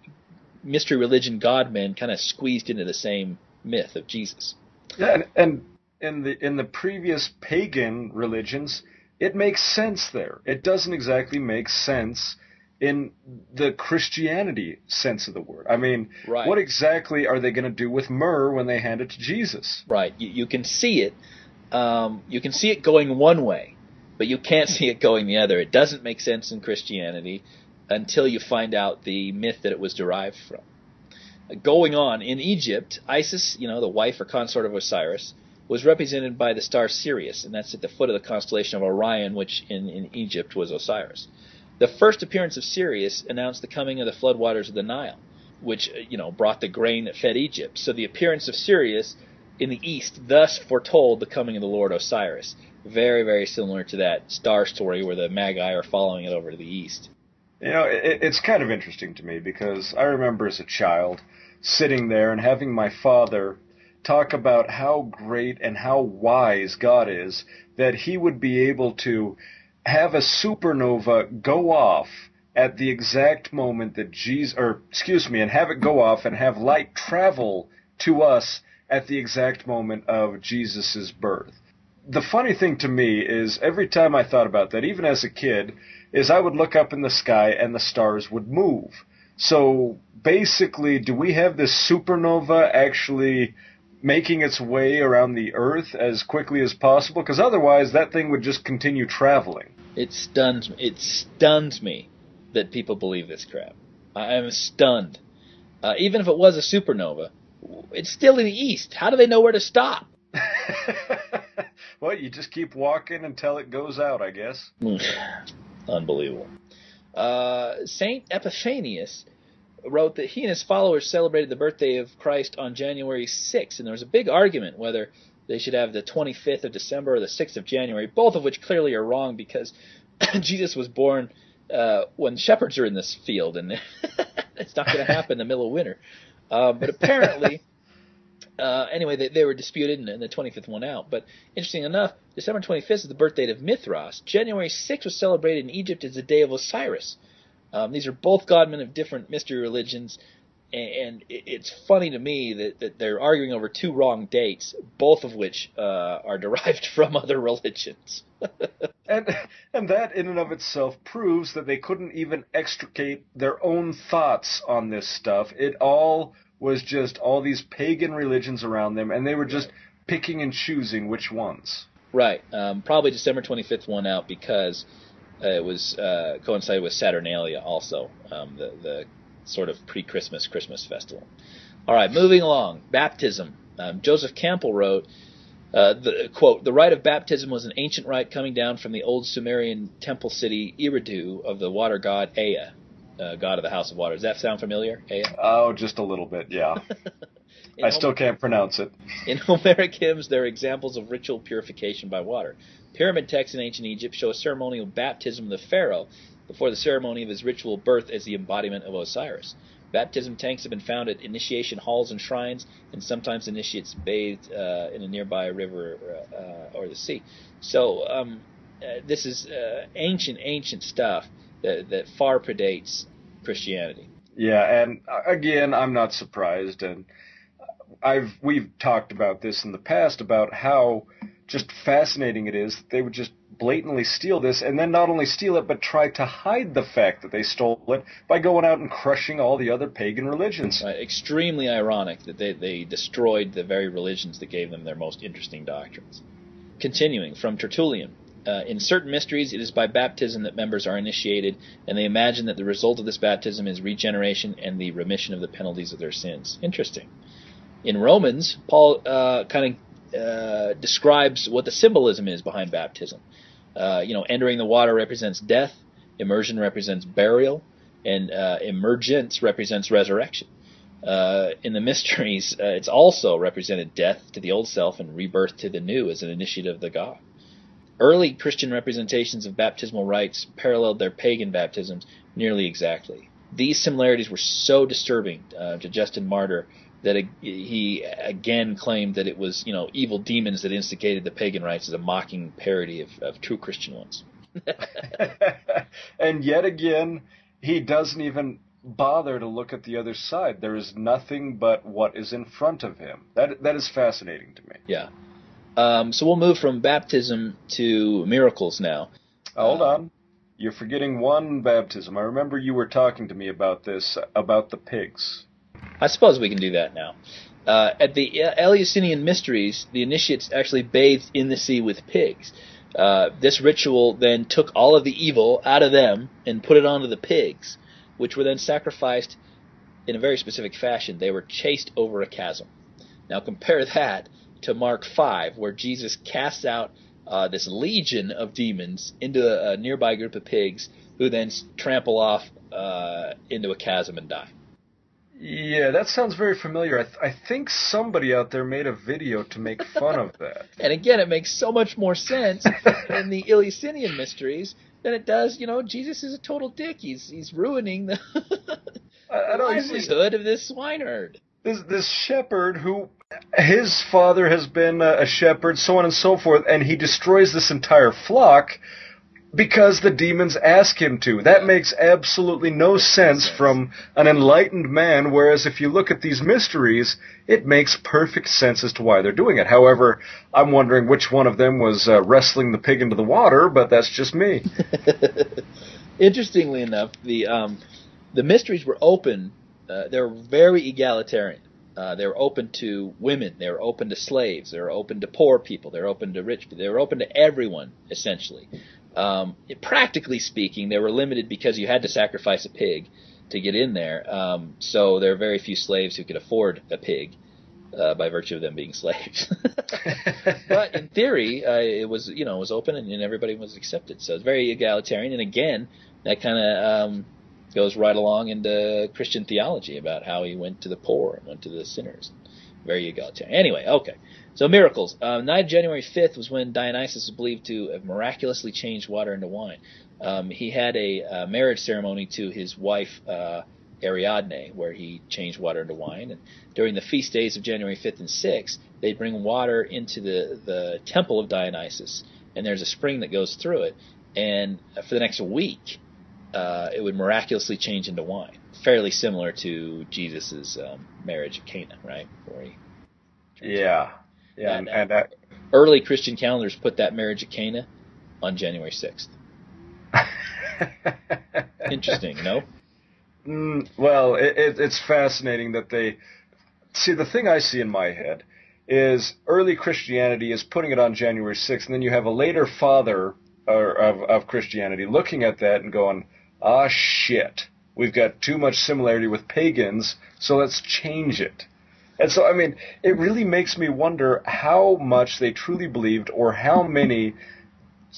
mystery religion godmen kind of squeezed into the same myth of Jesus. Yeah, and in the previous pagan religions, it makes sense there. It doesn't exactly make sense in the Christianity sense of the word. I mean, right. What exactly are they going to do with myrrh when they hand it to Jesus? Right. You can see it. You can see it going one way, but you can't see it going the other. It doesn't make sense in Christianity until you find out the myth that it was derived from. Going on, in Egypt, Isis, the wife or consort of Osiris, was represented by the star Sirius, and that's at the foot of the constellation of Orion, which in Egypt was Osiris. The first appearance of Sirius announced the coming of the floodwaters of the Nile, which brought the grain that fed Egypt. So the appearance of Sirius in the east thus foretold the coming of the Lord Osiris. Very, very similar to that star story where the Magi are following it over to the east. It's kind of interesting to me because I remember as a child sitting there and having my father talk about how great and how wise God is, that he would be able to have a supernova go off at the exact moment that and have it go off and have light travel to us at the exact moment of Jesus' birth. The funny thing to me is every time I thought about that, even as a kid, is I would look up in the sky and the stars would move. So basically, do we have this supernova actually making its way around the Earth as quickly as possible? Because otherwise that thing would just continue traveling. It stuns me that people believe this crap. I am stunned. Even if it was a supernova, it's still in the east. How do they know where to stop? Well, you just keep walking until it goes out, I guess. Unbelievable. Saint Epiphanius wrote that he and his followers celebrated the birthday of Christ on January 6th, and there was a big argument whether they should have the 25th of December or the 6th of January, both of which clearly are wrong because Jesus was born when shepherds are in this field, and it's not going to happen in the middle of winter. But apparently, anyway, they were disputed, and the 25th won out. But interesting enough, December 25th is the birth date of Mithras. January 6th was celebrated in Egypt as the day of Osiris. These are both godmen of different mystery religions, and it's funny to me that they're arguing over two wrong dates, both of which are derived from other religions. and that in and of itself proves that they couldn't even extricate their own thoughts on this stuff. It all was just all these pagan religions around them, and they were just picking and choosing which ones. Right. Probably December 25th won out because it was coincided with Saturnalia also, the sort of pre-Christmas Christmas festival. All right, moving along. Baptism. Joseph Campbell wrote, quote, the rite of baptism was an ancient rite coming down from the old Sumerian temple city Eridu of the water god Ea, god of the house of water. Does that sound familiar, Ea? Oh, just a little bit, yeah. I still can't pronounce it. In Homeric hymns, there are examples of ritual purification by water. Pyramid texts in ancient Egypt show a ceremonial baptism of the pharaoh before the ceremony of his ritual birth as the embodiment of Osiris. Baptism tanks have been found at initiation halls and shrines, and sometimes initiates bathed in a nearby river or the sea. So this is ancient stuff that far predates Christianity. Yeah, and again, I'm not surprised, and we've talked about this in the past about how just fascinating it is that they would just blatantly steal this, and then not only steal it, but try to hide the fact that they stole it by going out and crushing all the other pagan religions. Right. Extremely ironic that they destroyed the very religions that gave them their most interesting doctrines. Continuing from Tertullian, in certain mysteries, it is by baptism that members are initiated, and they imagine that the result of this baptism is regeneration and the remission of the penalties of their sins. Interesting. In Romans, Paul kind of describes what the symbolism is behind baptism. Entering the water represents death, immersion represents burial, and emergence represents resurrection. In the mysteries, it's also represented death to the old self and rebirth to the new as an initiative of the god. Early Christian representations of baptismal rites paralleled their pagan baptisms nearly exactly. These similarities were so disturbing to Justin Martyr that he again claimed that it was, evil demons that instigated the pagan rites as a mocking parody of true Christian ones. And yet again, he doesn't even bother to look at the other side. There is nothing but what is in front of him. That is fascinating to me. Yeah. So we'll move from baptism to miracles now. Hold on. You're forgetting one baptism. I remember you were talking to me about this, about the pigs. I suppose we can do that now. At the Eleusinian Mysteries, the initiates actually bathed in the sea with pigs. This ritual then took all of the evil out of them and put it onto the pigs, which were then sacrificed in a very specific fashion. They were chased over a chasm. Now compare that to Mark 5, where Jesus casts out this legion of demons into a nearby group of pigs who then trample off into a chasm and die. Yeah, that sounds very familiar. I think somebody out there made a video to make fun of that. And again, it makes so much more sense in the Eleusinian Mysteries than it does, Jesus is a total dick. He's ruining the livelihood of this swineherd. This shepherd who, his father has been a shepherd, so on and so forth, and he destroys this entire flock because the demons ask him to. That makes absolutely no sense from an enlightened man, whereas if you look at these mysteries, it makes perfect sense as to why they're doing it. However, I'm wondering which one of them was wrestling the pig into the water, but that's just me. Interestingly enough, the mysteries were open. They were very egalitarian. They were open to women. They were open to slaves. They were open to poor people. They were open to rich people. They were open to everyone, essentially. Practically speaking, they were limited because you had to sacrifice a pig to get in there. So there are very few slaves who could afford a pig by virtue of them being slaves. But in theory, it was it was open and everybody was accepted. So it's very egalitarian. And again, that kind of goes right along into Christian theology about how he went to the poor and went to the sinners. Very egalitarian. Anyway, okay. So miracles. Night of January 5th was when Dionysus was believed to have miraculously changed water into wine. He had a marriage ceremony to his wife Ariadne, where he changed water into wine. And during the feast days of January 5th and 6th, they bring water into the temple of Dionysus, and there's a spring that goes through it. And for the next week, it would miraculously change into wine. Fairly similar to Jesus' marriage at Cana, right? Yeah. And that, early Christian calendars put that marriage at Cana on January 6th. Interesting, no? Well, it's fascinating that they... See, the thing I see in my head is early Christianity is putting it on January 6th, and then you have a later father of Christianity looking at that and going, ah, shit. We've got too much similarity with pagans, so let's change it. And so, it really makes me wonder how much they truly believed or how many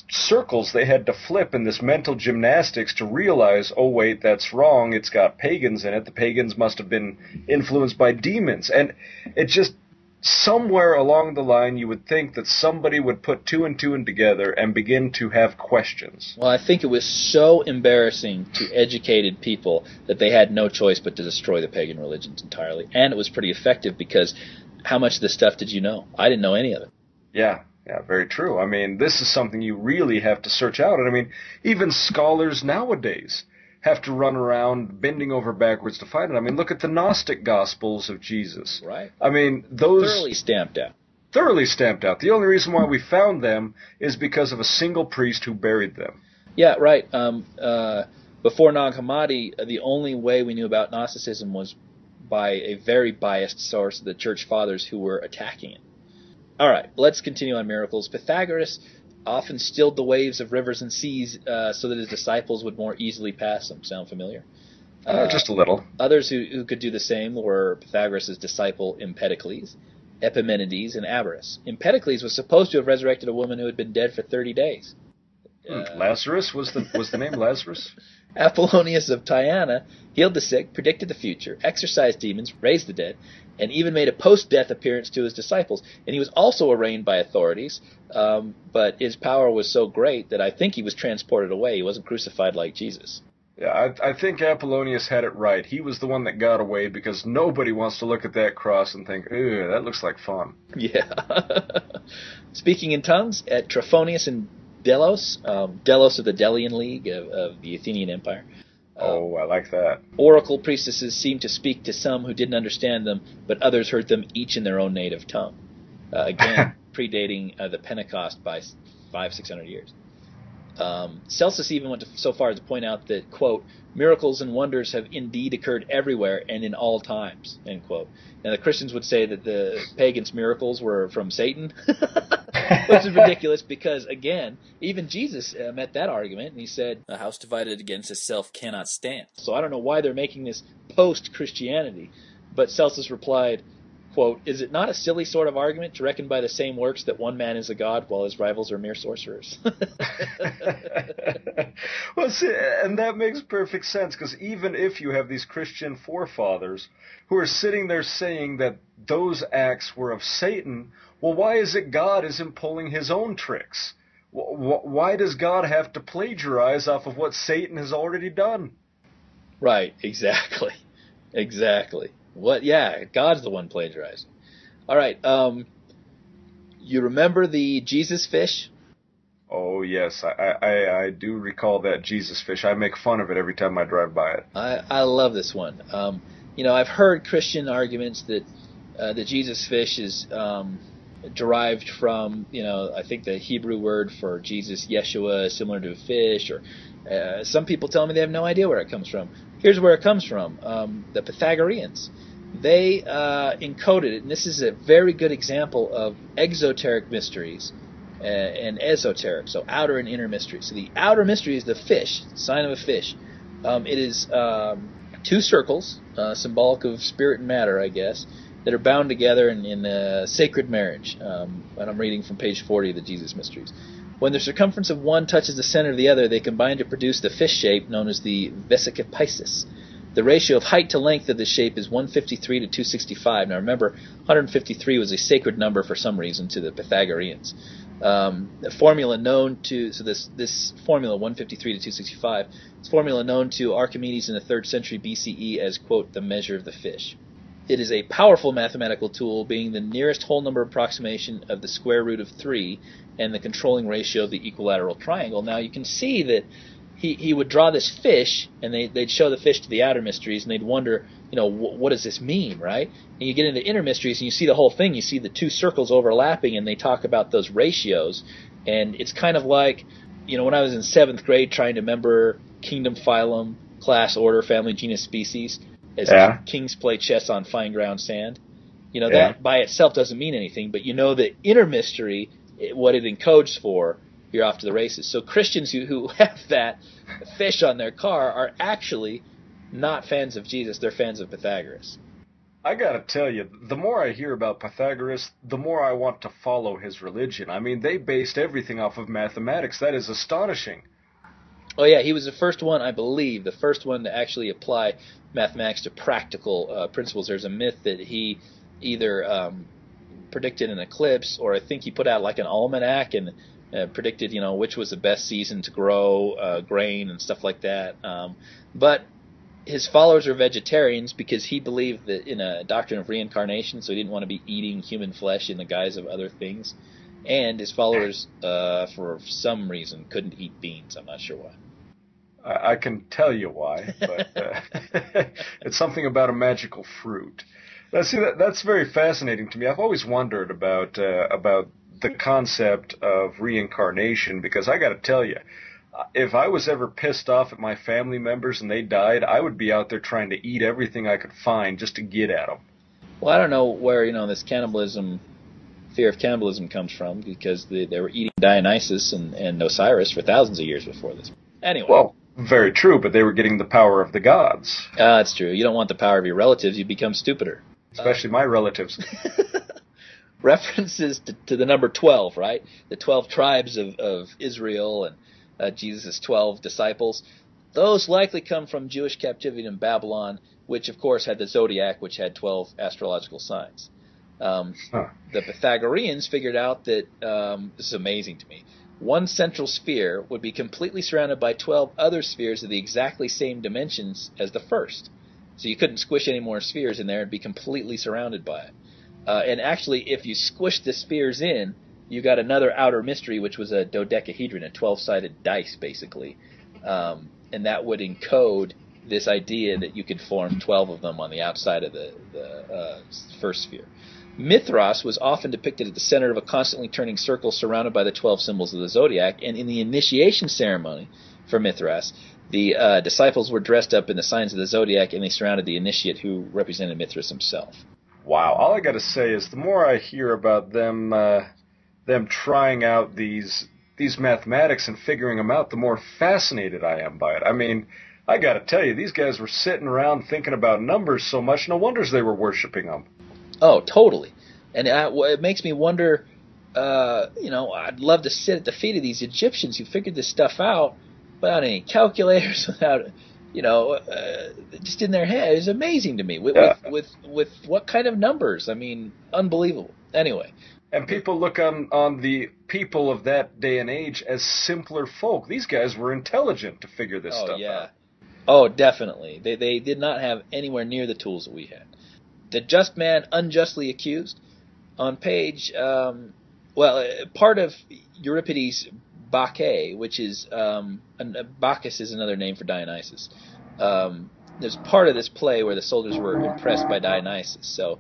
circles they had to flip in this mental gymnastics to realize, oh, wait, that's wrong. It's got pagans in it. The pagans must have been influenced by demons. And it just, somewhere along the line, you would think that somebody would put two and two together and begin to have questions. Well, I think it was so embarrassing to educated people that they had no choice but to destroy the pagan religions entirely. And it was pretty effective because how much of this stuff did you know? I didn't know any of it. Yeah, very true. This is something you really have to search out. And even scholars nowadays have to run around bending over backwards to find it. Look at the Gnostic Gospels of Jesus. Right. Those... Thoroughly stamped out. The only reason why we found them is because of a single priest who buried them. Yeah, right. Before Nag Hammadi, the only way we knew about Gnosticism was by a very biased source, the church fathers who were attacking it. All right, let's continue on miracles. Pythagoras often stilled the waves of rivers and seas so that his disciples would more easily pass them. Sound familiar? Just a little. Others who could do the same were Pythagoras' disciple Empedocles, Epimenides, and Averroes. Empedocles was supposed to have resurrected a woman who had been dead for 30 days. Lazarus was the name Lazarus? Apollonius of Tyana healed the sick, predicted the future, exorcised demons, raised the dead, and even made a post-death appearance to his disciples. And he was also arraigned by authorities, but his power was so great that I think he was transported away. He wasn't crucified like Jesus. Yeah, I think Apollonius had it right. He was the one that got away because nobody wants to look at that cross and think, ooh, that looks like fun. Yeah. Speaking in tongues at Trophonius and Delos, Delos of the Delian League of the Athenian Empire. Oh, I like that. Oracle priestesses seemed to speak to some who didn't understand them, but others heard them each in their own native tongue. Again, predating the Pentecost by 500-600 years. Celsus even went so far as to point out that, quote, miracles and wonders have indeed occurred everywhere and in all times, end quote. Now, the Christians would say that the pagans' miracles were from Satan, which is ridiculous because, again, even Jesus met that argument, and he said, a house divided against itself cannot stand. So I don't know why they're making this post-Christianity, but Celsus replied, quote, is it not a silly sort of argument to reckon by the same works that one man is a god while his rivals are mere sorcerers? Well, see, and that makes perfect sense, because even if you have these Christian forefathers who are sitting there saying that those acts were of Satan, well, why is it God isn't pulling his own tricks? Why does God have to plagiarize off of what Satan has already done? Right, exactly. Exactly. What? Yeah, God's the one plagiarizing. All right. You remember the Jesus fish? Oh yes, I do recall that Jesus fish. I make fun of it every time I drive by it. I love this one. You know, I've heard Christian arguments that the Jesus fish is derived from, you know, I think the Hebrew word for Jesus, Yeshua, similar to a fish. Or some people tell me they have no idea where it comes from. Here's where it comes from. The Pythagoreans. They encoded it, and this is a very good example of exoteric mysteries and esoteric, so outer and inner mysteries. So the outer mystery is the fish, sign of a fish. It is two circles, symbolic of spirit and matter, I guess, that are bound together in a sacred marriage. And I'm reading from page 40 of the Jesus Mysteries. When the circumference of one touches the center of the other, they combine to produce the fish shape known as the vesica piscis. The ratio of height to length of this shape is 153 to 265. Now remember, 153 was a sacred number for some reason to the Pythagoreans. The formula known to, so this formula, 153 to 265, this formula known to Archimedes in the 3rd century BCE as, quote, the measure of the fish. It is a powerful mathematical tool, being the nearest whole number approximation of the square root of 3 and the controlling ratio of the equilateral triangle. Now you can see that he would draw this fish, and they'd show the fish to the outer mysteries, and they'd wonder, you know, what does this mean, right? And you get into inner mysteries, and you see the whole thing. You see the two circles overlapping, and they talk about those ratios. And it's kind of like, you know, when I was in 7th grade trying to remember kingdom, phylum, class, order, family, genus, species – as yeah. Kings play chess on fine ground sand. You know, that by itself doesn't mean anything, but you know the inner mystery, what it encodes for, you're off to the races. So Christians who have that fish on their car are actually not fans of Jesus. They're fans of Pythagoras. I got to tell you, the more I hear about Pythagoras, the more I want to follow his religion. I mean, they based everything off of mathematics. That is astonishing. Oh, yeah, he was the first one, I believe, the first one to actually apply mathematics to practical principles. There's a myth that he either predicted an eclipse, or I think he put out like an almanac and predicted, you know, which was the best season to grow grain and stuff like that. But his followers are vegetarians because he believed that in a doctrine of reincarnation, so he didn't want to be eating human flesh in the guise of other things. And his followers, for some reason, couldn't eat beans. I'm not sure why. I can tell you why, but it's something about a magical fruit. Now, see, that's very fascinating to me. I've always wondered about the concept of reincarnation, because I got to tell you, if I was ever pissed off at my family members and they died, I would be out there trying to eat everything I could find just to get at them. Well, I don't know where, you know, this cannibalism. Fear of cannibalism comes from, because they were eating Dionysus and Osiris for thousands of years before this. Anyway. Well, very true, but they were getting the power of the gods. That's true. You don't want the power of your relatives. You become stupider. Especially my relatives. References to the number 12, right? The 12 tribes of Israel and Jesus' 12 disciples, those likely come from Jewish captivity in Babylon, which of course had the zodiac, which had 12 astrological signs. The Pythagoreans figured out that, this is amazing to me, one central sphere would be completely surrounded by 12 other spheres of the exactly same dimensions as the first. So you couldn't squish any more spheres in there and be completely surrounded by it. And actually, if you squish the spheres in, you got another outer mystery, which was a dodecahedron, a 12-sided dice, basically. And that would encode this idea that you could form 12 of them on the outside of the first sphere. Mithras was often depicted at the center of a constantly turning circle surrounded by the 12 symbols of the zodiac, and in the initiation ceremony for Mithras, the disciples were dressed up in the signs of the zodiac, and they surrounded the initiate who represented Mithras himself. Wow. All I got to say is the more I hear about them trying out these mathematics and figuring them out, the more fascinated I am by it. I mean, I got to tell you, these guys were sitting around thinking about numbers so much, no wonders they were worshiping them. Oh, totally. And it makes me wonder, I'd love to sit at the feet of these Egyptians who figured this stuff out without any calculators, without, just in their head. It's amazing to me with what kind of numbers. I mean, unbelievable. Anyway. And people look on the people of that day and age as simpler folk. These guys were intelligent to figure this stuff out. Oh, definitely. They did not have anywhere near the tools that we had. The just man unjustly accused. On page, part of Euripides' Bacchae, which is Bacchus is another name for Dionysus. There's part of this play where the soldiers were impressed by Dionysus. So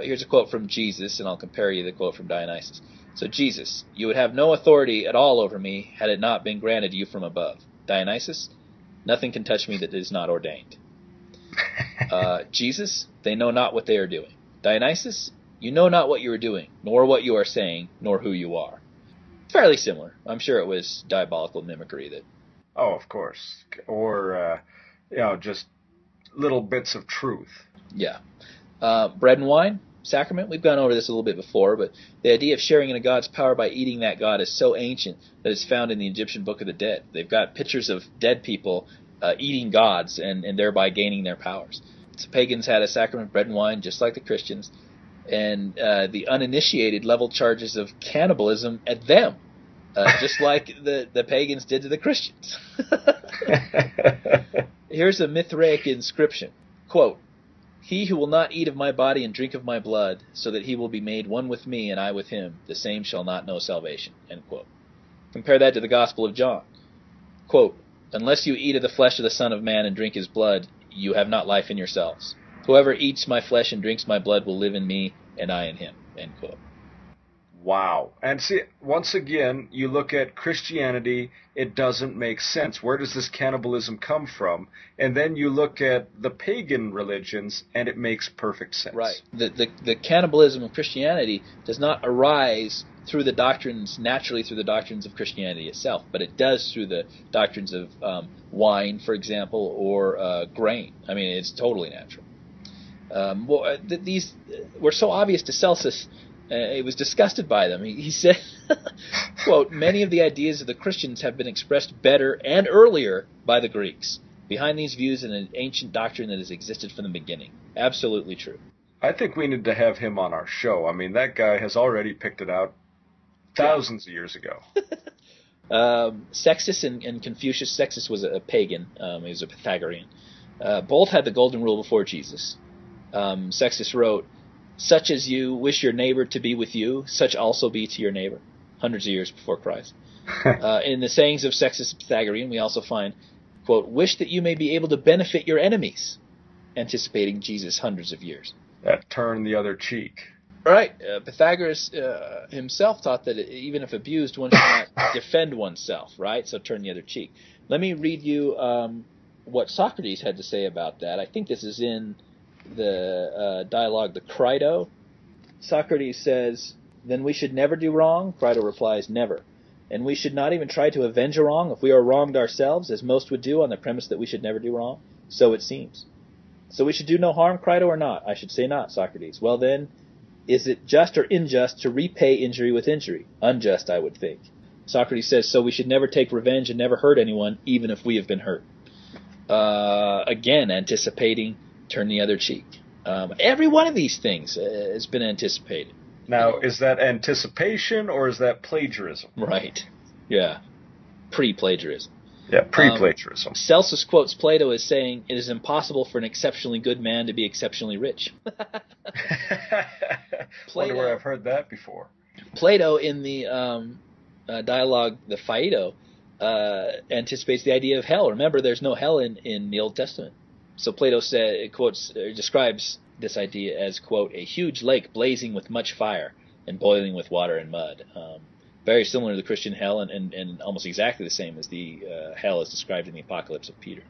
here's a quote from Jesus, and I'll compare you to the quote from Dionysus. So Jesus, you would have no authority at all over me had it not been granted you from above. Dionysus, nothing can touch me that is not ordained. Jesus, they know not what they are doing. Dionysus, you know not what you are doing, nor what you are saying, nor who you are. Fairly similar. I'm sure it was diabolical mimicry that... Oh, of course. Or, just little bits of truth. Yeah. Bread and wine, sacrament. We've gone over this a little bit before, but the idea of sharing in a god's power by eating that god is so ancient that it's found in the Egyptian Book of the Dead. They've got pictures of dead people eating gods and thereby gaining their powers. So pagans had a sacrament of bread and wine, just like the Christians, and the uninitiated leveled charges of cannibalism at them, just like the pagans did to the Christians. Here's a Mithraic inscription. Quote, he who will not eat of my body and drink of my blood, so that he will be made one with me and I with him, the same shall not know salvation. End quote. Compare that to the Gospel of John. Quote, unless you eat of the flesh of the Son of Man and drink his blood, you have not life in yourselves. Whoever eats my flesh and drinks my blood will live in me, and I in him. End quote. Wow. And see, once again, you look at Christianity, it doesn't make sense. Where does this cannibalism come from? And then you look at the pagan religions, and it makes perfect sense. Right. The cannibalism of Christianity does not arise naturally through the doctrines of Christianity itself, but it does through the doctrines of wine, for example, or grain. I mean, it's totally natural. These were so obvious to Celsus, it was disgusted by them. He said, quote, many of the ideas of the Christians have been expressed better and earlier by the Greeks. Behind these views is an ancient doctrine that has existed from the beginning. Absolutely true. I think we need to have him on our show. I mean, that guy has already picked it out thousands of years ago. Sextus and Confucius. Sextus was a pagan. He was a Pythagorean. Both had the golden rule before Jesus. Sextus wrote, such as you wish your neighbor to be with you, such also be to your neighbor, hundreds of years before Christ. In the sayings of Sextus the Pythagorean, we also find, quote, wish that you may be able to benefit your enemies, anticipating Jesus hundreds of years. That turn the other cheek. Right. Pythagoras himself taught that even if abused, one should not defend oneself, right? So turn the other cheek. Let me read you what Socrates had to say about that. I think this is in the dialogue, the Crito. Socrates says, then we should never do wrong? Crito replies, never. And we should not even try to avenge a wrong if we are wronged ourselves, as most would do on the premise that we should never do wrong? So it seems. So we should do no harm, Crito, or not? I should say not, Socrates. Well then, is it just or unjust to repay injury with injury? Unjust, I would think. Socrates says, so we should never take revenge and never hurt anyone, even if we have been hurt. Again, anticipating, turn the other cheek. Every one of these things has been anticipated. Now, is that anticipation or is that plagiarism? Right. Yeah. Pre-plagiarism. Yeah, pre-plagiarism. Celsus quotes Plato as saying, it is impossible for an exceptionally good man to be exceptionally rich. Plato, wonder where I've heard that before. Plato, in the dialogue, the Phaedo, anticipates the idea of hell. Remember, there's no hell in the Old Testament. So Plato describes this idea as, quote, a huge lake blazing with much fire and boiling with water and mud. Very similar to the Christian hell and almost exactly the same as the hell as described in the Apocalypse of Peter.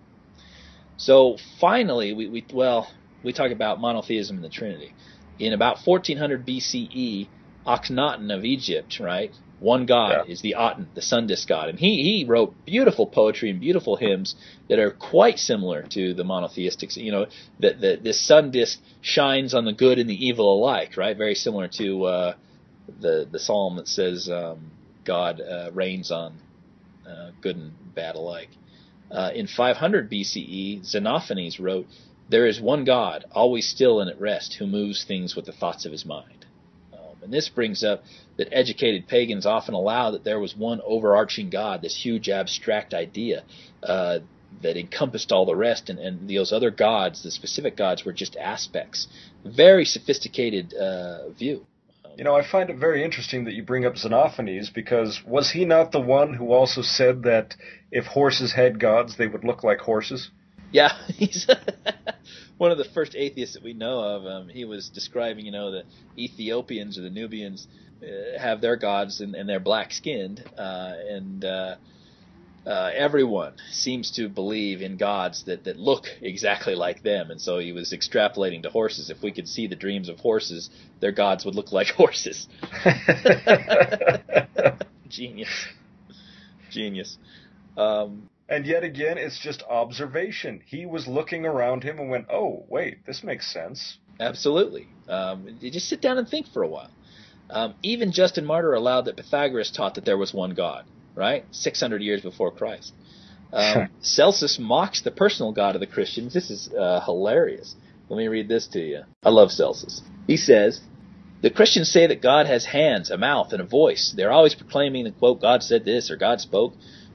So finally, we talk about monotheism and the Trinity. In about 1400 BCE, Akhenaten of Egypt, right, one god is the Aten, the sun disk god. And he wrote beautiful poetry and beautiful hymns that are quite similar to the monotheistics. You know, this sun disk shines on the good and the evil alike, right? Very similar to the psalm that says God reigns on good and bad alike. In 500 BCE, Xenophanes wrote, there is one God, always still and at rest, who moves things with the thoughts of his mind. And this brings up that educated pagans often allow that there was one overarching God, this huge abstract idea that encompassed all the rest, and those other gods, the specific gods, were just aspects. Very sophisticated view. You know, I find it very interesting that you bring up Xenophanes, because was he not the one who also said that if horses had gods, they would look like horses? Yeah, he's one of the first atheists that we know of. He was describing, you know, the Ethiopians or the Nubians have their gods, and they're black-skinned, and everyone seems to believe in gods that look exactly like them. And so he was extrapolating to horses. If we could see the dreams of horses, their gods would look like horses. Genius. And yet again, it's just observation. He was looking around him and went, oh, wait, this makes sense. Absolutely. You just sit down and think for a while. Even Justin Martyr allowed that Pythagoras taught that there was one God, right? 600 years before Christ. Celsus mocks the personal God of the Christians. This is hilarious. Let me read this to you. I love Celsus. He says, the Christians say that God has hands, a mouth, and a voice. They're always proclaiming that, quote, God said this or God spoke.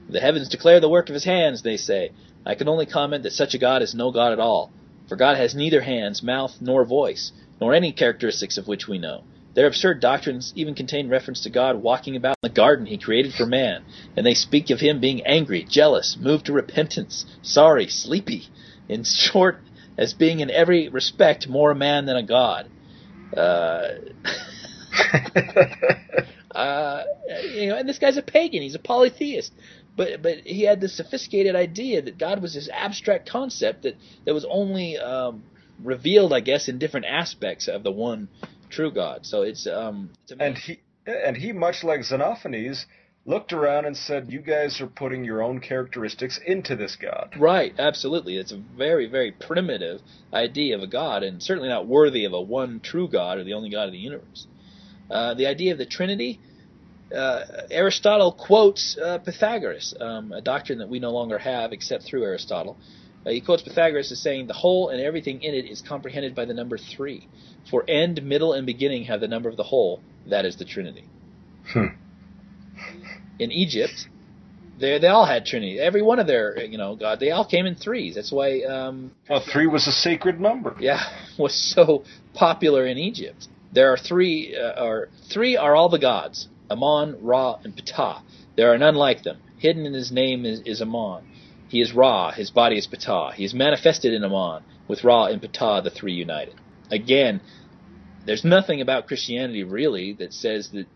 The heavens declare the work of his hands, they say. I can only comment that such a God is no God at all. For God has neither hands, mouth, nor voice, nor any characteristics of which we know. Their absurd doctrines even contain reference to God walking about in the garden he created for man, and they speak of him being angry, jealous, moved to repentance, sorry, sleepy, in short, as being in every respect more a man than a God. You know, and this guy's a pagan, he's a polytheist. But he had this sophisticated idea that God was this abstract concept that was only revealed, I guess, in different aspects of the one true God. So it's he much like Xenophanes looked around and said, "You guys are putting your own characteristics into this God." Right, absolutely. It's a very, very primitive idea of a God, and certainly not worthy of a one true God or the only God of the universe. The idea of the Trinity. Aristotle quotes Pythagoras, a doctrine that we no longer have except through Aristotle. He quotes Pythagoras as saying, the whole and everything in it is comprehended by the number 3. For end, middle, and beginning have the number of the whole. That is the Trinity. In Egypt, they all had Trinity. Every one of their, God, they all came in threes. That's why... 3 was a sacred number. Yeah, was so popular in Egypt. There are three are all the gods. Amon, Ra, and Ptah. There are none like them. Hidden in his name is Amon. He is Ra, his body is Ptah. He is manifested in Amon, with Ra and Ptah, the three united. Again, there's nothing about Christianity, really, that says that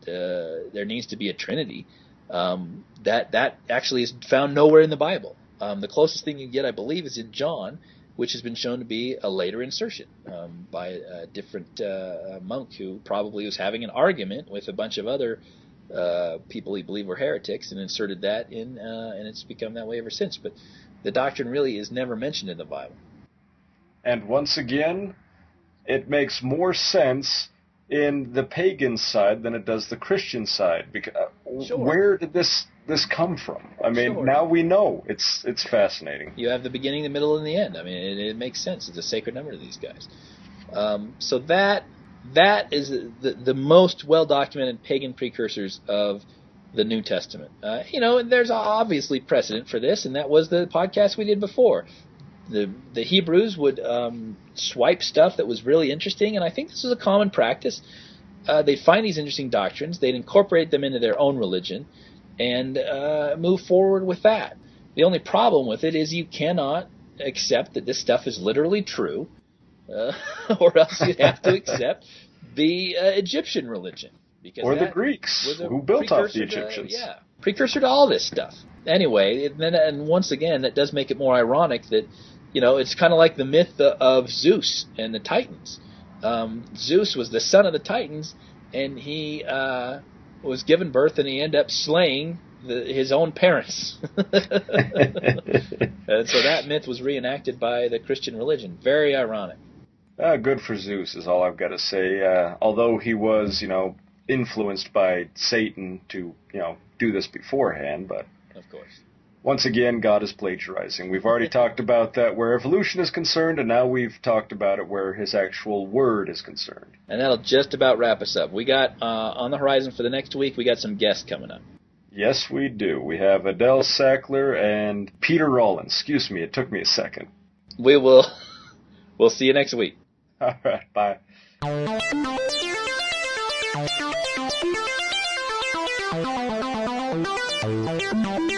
there needs to be a Trinity. That actually is found nowhere in the Bible. The closest thing you get, I believe, is in John, which has been shown to be a later insertion by a different monk who probably was having an argument with a bunch of other people he believed were heretics and inserted that in, and it's become that way ever since. But the doctrine really is never mentioned in the Bible. And once again, it makes more sense in the pagan side than it does the Christian side. Because, sure. Where did this come from? I mean, sure. Now we know. It's fascinating. You have the beginning, the middle, and the end. I mean, it makes sense. It's a sacred number to these guys. So that is the most well-documented pagan precursors of the New Testament. There's obviously precedent for this, and that was the podcast we did before. The Hebrews would swipe stuff that was really interesting, and I think this was a common practice. They'd find these interesting doctrines, they'd incorporate them into their own religion, and move forward with that. The only problem with it is you cannot accept that this stuff is literally true, or else you'd have to accept the Egyptian religion. Because or the Greeks, who built off the Egyptians. Precursor to all this stuff. Anyway, and once again, that does make it more ironic that, it's kind of like the myth of Zeus and the Titans. Zeus was the son of the Titans, and he was given birth, and he ended up slaying his own parents. And so that myth was reenacted by the Christian religion. Very ironic. Good for Zeus is all I've got to say. Although he was, influenced by Satan to, do this beforehand, but of course, once again, God is plagiarizing. We've already talked about that where evolution is concerned, and now we've talked about it where his actual word is concerned. And that'll just about wrap us up. We got on the horizon for the next week, we got some guests coming up. Yes, we do. We have Adele Sackler and Peter Rollins. Excuse me, it took me a second. We will. We'll see you next week. All right, bye. Thank you.